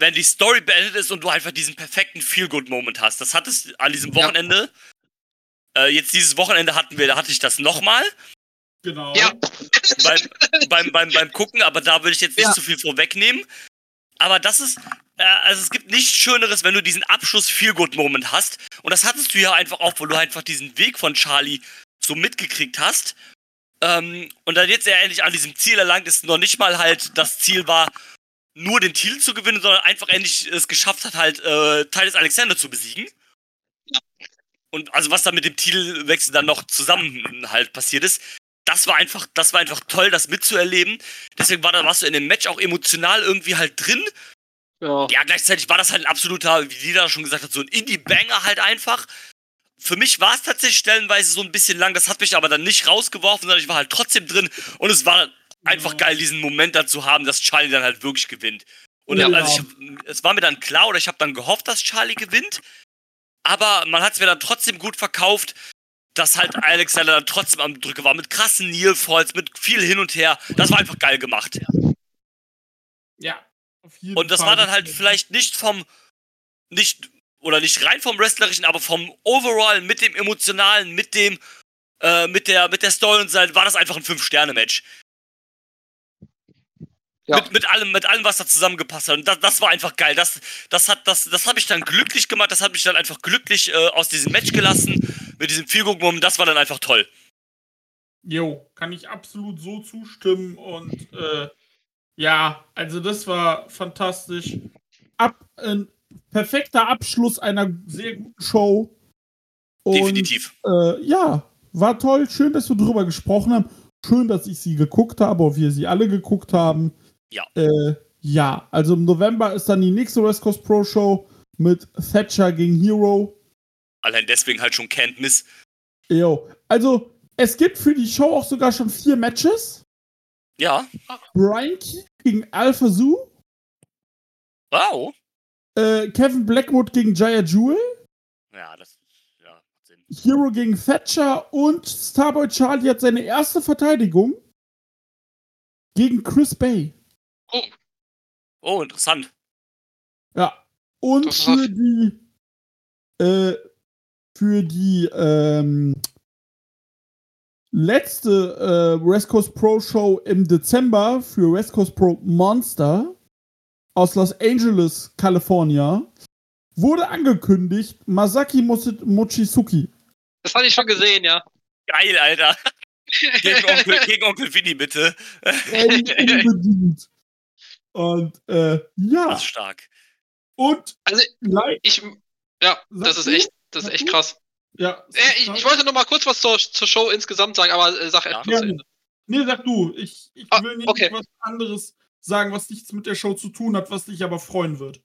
wenn die Story beendet ist und du einfach diesen perfekten Feel-Good-Moment hast. Das hattest du an diesem Wochenende. Ja. Äh, jetzt dieses Wochenende hatten wir, da hatte ich das nochmal. Genau. Ja. Beim, beim, beim, beim Gucken, aber da würde ich jetzt nicht ja. zu viel vorwegnehmen. Aber das ist, äh, also es gibt nichts Schöneres, wenn du diesen Abschluss-Feel-Good-Moment hast. Und das hattest du ja einfach auch, weil du einfach diesen Weg von Charlie so mitgekriegt hast. Ähm, und dann jetzt er endlich an diesem Ziel erlangt ist, noch nicht mal halt das Ziel war, nur den Titel zu gewinnen, sondern einfach endlich es geschafft hat, halt äh, Titus Alexander zu besiegen. Und also was da mit dem Titelwechsel dann noch zusammen halt passiert ist, das war einfach, das war einfach toll, das mitzuerleben. Deswegen war da, warst du in dem Match auch emotional irgendwie halt drin. Ja, ja, gleichzeitig war das halt ein absoluter, wie Dieter schon gesagt hat, so ein Indie-Banger halt einfach. Für mich war es tatsächlich stellenweise so ein bisschen lang, das hat mich aber dann nicht rausgeworfen, sondern ich war halt trotzdem drin und es war einfach geil, diesen Moment dazu haben, dass Charlie dann halt wirklich gewinnt. Und ja. also ich, es war mir dann klar, oder ich habe dann gehofft, dass Charlie gewinnt, aber man hat es mir dann trotzdem gut verkauft, dass halt Alexander dann trotzdem am Drücke war, mit krassen Nearfalls, mit viel hin und her. Das war einfach geil gemacht. Ja. Auf jeden und das Fall war dann halt vielleicht nicht vom, nicht, oder nicht rein vom Wrestlerischen, aber vom Overall, mit dem Emotionalen, mit dem, äh, mit der, mit der Story und so, war das einfach ein Fünf-Sterne-Match. Ja. Mit, mit allem, mit allem, was da zusammengepasst hat. Und das, das war einfach geil. Das, das hat, das, das hat mich dann glücklich gemacht. Das hat mich dann einfach glücklich äh, aus diesem Match gelassen. Mit diesem Feel-Good-Moment. Das war dann einfach toll. Jo, kann ich absolut so zustimmen. Und äh, ja, also das war fantastisch. Ab, ein perfekter Abschluss einer sehr guten Show. Und, definitiv. Äh, ja, war toll. Schön, dass wir drüber gesprochen haben. Schön, dass ich sie geguckt habe, ob wir sie alle geguckt haben. Ja. Äh, ja, also im November ist dann die nächste West Coast Pro Show mit Thatcher gegen Hero. Allein deswegen halt schon Can't Miss. Jo. Also, es gibt für die Show auch sogar schon vier Matches. Ja. Brian Keith gegen Alpha Zoo. Wow. Äh, Kevin Blackwood gegen Jaya Jewel. Ja, das ja, Sinn. Hero gegen Thatcher und Starboy Charlie hat seine erste Verteidigung gegen Chris Bay. Oh. Oh, interessant. Ja. Und für die äh, für die ähm, letzte äh, West Coast Pro Show im Dezember für West Coast Pro Monster aus Los Angeles, California wurde angekündigt Masaki Mochizuki. Das hatte ich schon gesehen, ja. Geil, Alter. Gegen Onkel, gegen Onkel Vinny, bitte. Unbedingt. Und, äh, ja. Das ist stark. Und, also, ich, ja, das ist echt, das ist echt krass. Ja. Äh, ich, ich wollte noch mal kurz was zur, zur Show insgesamt sagen, aber äh, sag etwas ja. zu Ende. Nee, sag du. Ich, ich ah, will nicht okay. was anderes sagen, was nichts mit der Show zu tun hat, was dich aber freuen wird.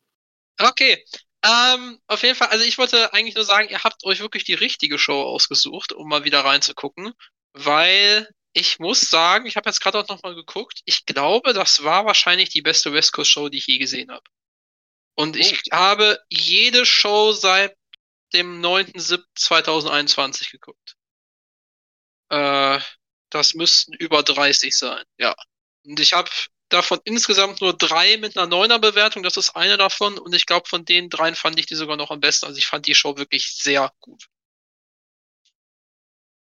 Okay. Ähm, auf jeden Fall, also ich wollte eigentlich nur sagen, ihr habt euch wirklich die richtige Show ausgesucht, um mal wieder reinzugucken, weil ich muss sagen, ich habe jetzt gerade auch nochmal geguckt, ich glaube, das war wahrscheinlich die beste West Coast Show, die ich je gesehen habe. Und oh. ich habe jede Show seit dem neunten siebten zweitausendeinundzwanzig geguckt. Äh, das müssten über dreißig sein, ja. Und ich habe davon insgesamt nur drei mit einer Neuner-Bewertung, das ist eine davon und ich glaube, von den dreien fand ich die sogar noch am besten. Also ich fand die Show wirklich sehr gut.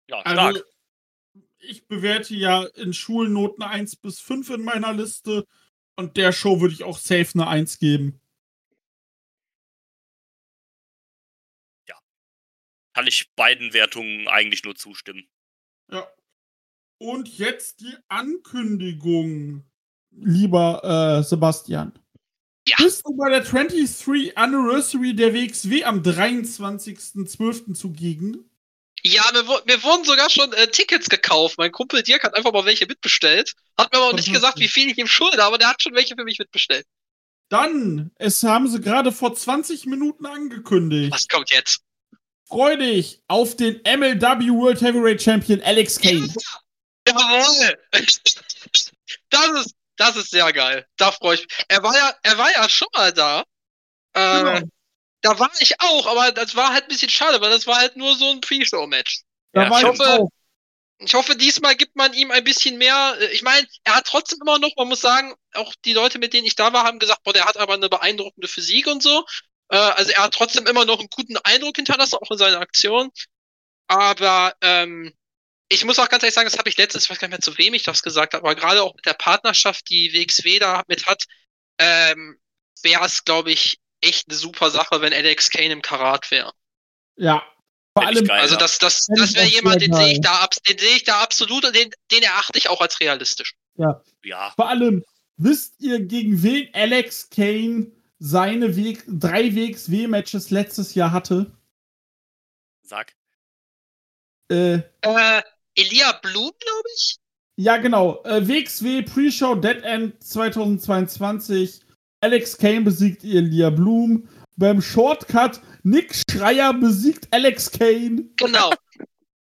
Ja, stark. Also, ich bewerte ja in Schulnoten eins bis fünf in meiner Liste und der Show würde ich auch safe eine eins geben. Ja. Kann ich beiden Wertungen eigentlich nur zustimmen. Ja. Und jetzt die Ankündigung. Lieber äh, Sebastian, ja. bist du bei der dreiundzwanzigste Anniversary der W X W am dreiundzwanzigsten zwölften zugegen? Ja, mir, mir wurden sogar schon äh, Tickets gekauft. Mein Kumpel Dirk hat einfach mal welche mitbestellt. Hat mir aber auch nicht gesagt, wie viel ich ihm schulde, aber der hat schon welche für mich mitbestellt. Dann, es haben sie gerade vor zwanzig Minuten angekündigt. Was kommt jetzt? Freu dich auf den M L W World Heavyweight Champion Alex Kane. Ja. Jawohl! Das ist Das ist sehr geil. Da freue ich mich. Er war ja, er war ja schon mal da. Äh, genau. Da war ich auch, aber das war halt ein bisschen schade, weil das war halt nur so ein Pre-Show-Match. Da ja, war ich hoffe, auch. Ich hoffe, diesmal gibt man ihm ein bisschen mehr. Ich meine, er hat trotzdem immer noch, man muss sagen, auch die Leute, mit denen ich da war, haben gesagt, boah, der hat aber eine beeindruckende Physik und so. Also er hat trotzdem immer noch einen guten Eindruck hinterlassen, auch in seiner Aktion. Aber ähm, ich muss auch ganz ehrlich sagen, das habe ich letztens, ich weiß gar nicht mehr, zu wem ich das gesagt habe, aber gerade auch mit der Partnerschaft, die W X W da mit hat, ähm, wäre es, glaube ich, echt eine super Sache, wenn Alex Kane im Karat wäre. Ja. Vor allem, geil, also das, das, das wäre jemand, den sehe ich da den sehe ich da absolut und den, den erachte ich auch als realistisch. Ja. ja. Vor allem, wisst ihr, gegen wen Alex Kane seine w- drei W X W-Matches letztes Jahr hatte? Sag. Äh, äh Elia Blum, glaube ich? Ja, genau. Äh, W X W Pre-Show Dead End zwanzig zweiundzwanzig. Alex Kane besiegt Elia Blum. Beim Shortcut Nick Schreier besiegt Alex Kane. Genau.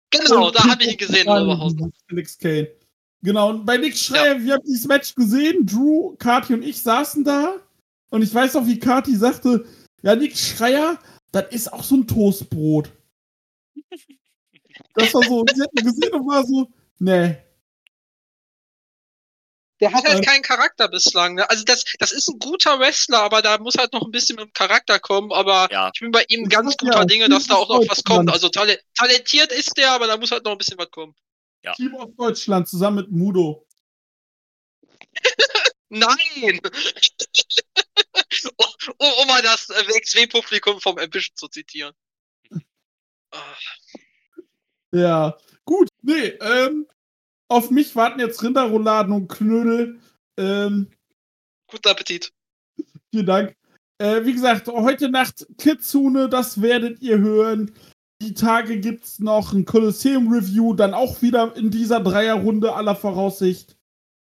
Genau, da habe ich ihn gesehen. Alex Kane. Genau, und bei Nick Schreier, ja. Wir haben dieses Match gesehen. Drew, Kati und ich saßen da. Und ich weiß noch, wie Kati sagte, ja, Nick Schreier, das ist auch so ein Toastbrot. Das war so, sie hat ihn gesehen und war so, nee. Der hat halt keinen Charakter bislang. Ne? Also das, das ist ein guter Wrestler, aber da muss halt noch ein bisschen mit dem Charakter kommen. Aber ja. Ich bin bei ihm ganz guter ja, Dinge, dass da auch noch was kommt. Also tale- talentiert ist der, aber da muss halt noch ein bisschen was kommen. Ja. Team of Deutschland zusammen mit Mudo. Nein! um, um, um mal das W X W-Publikum vom Ambition zu zitieren. Ja, gut. Nee, ähm... Auf mich warten jetzt Rinderrouladen und Knödel. Ähm, Guten Appetit. Vielen Dank. Äh, wie gesagt, heute Nacht Kitsune, das werdet ihr hören. Die Tage gibt's noch ein Colosseum-Review, dann auch wieder in dieser Dreierrunde aller Voraussicht.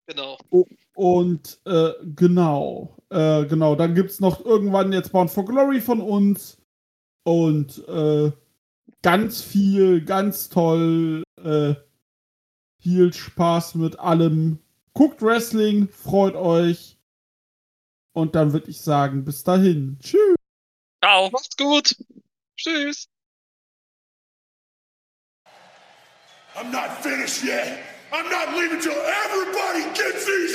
Genau. Und äh, genau. Äh, genau, dann gibt's noch irgendwann jetzt Bound for Glory von uns. Und äh, ganz viel, ganz toll. Äh, Viel Spaß mit allem. Guckt Wrestling, freut euch. Und dann würde ich sagen, bis dahin. Tschüss. Ciao. Macht's gut. Tschüss. I'm not finished yet. I'm not leaving till everybody gets here.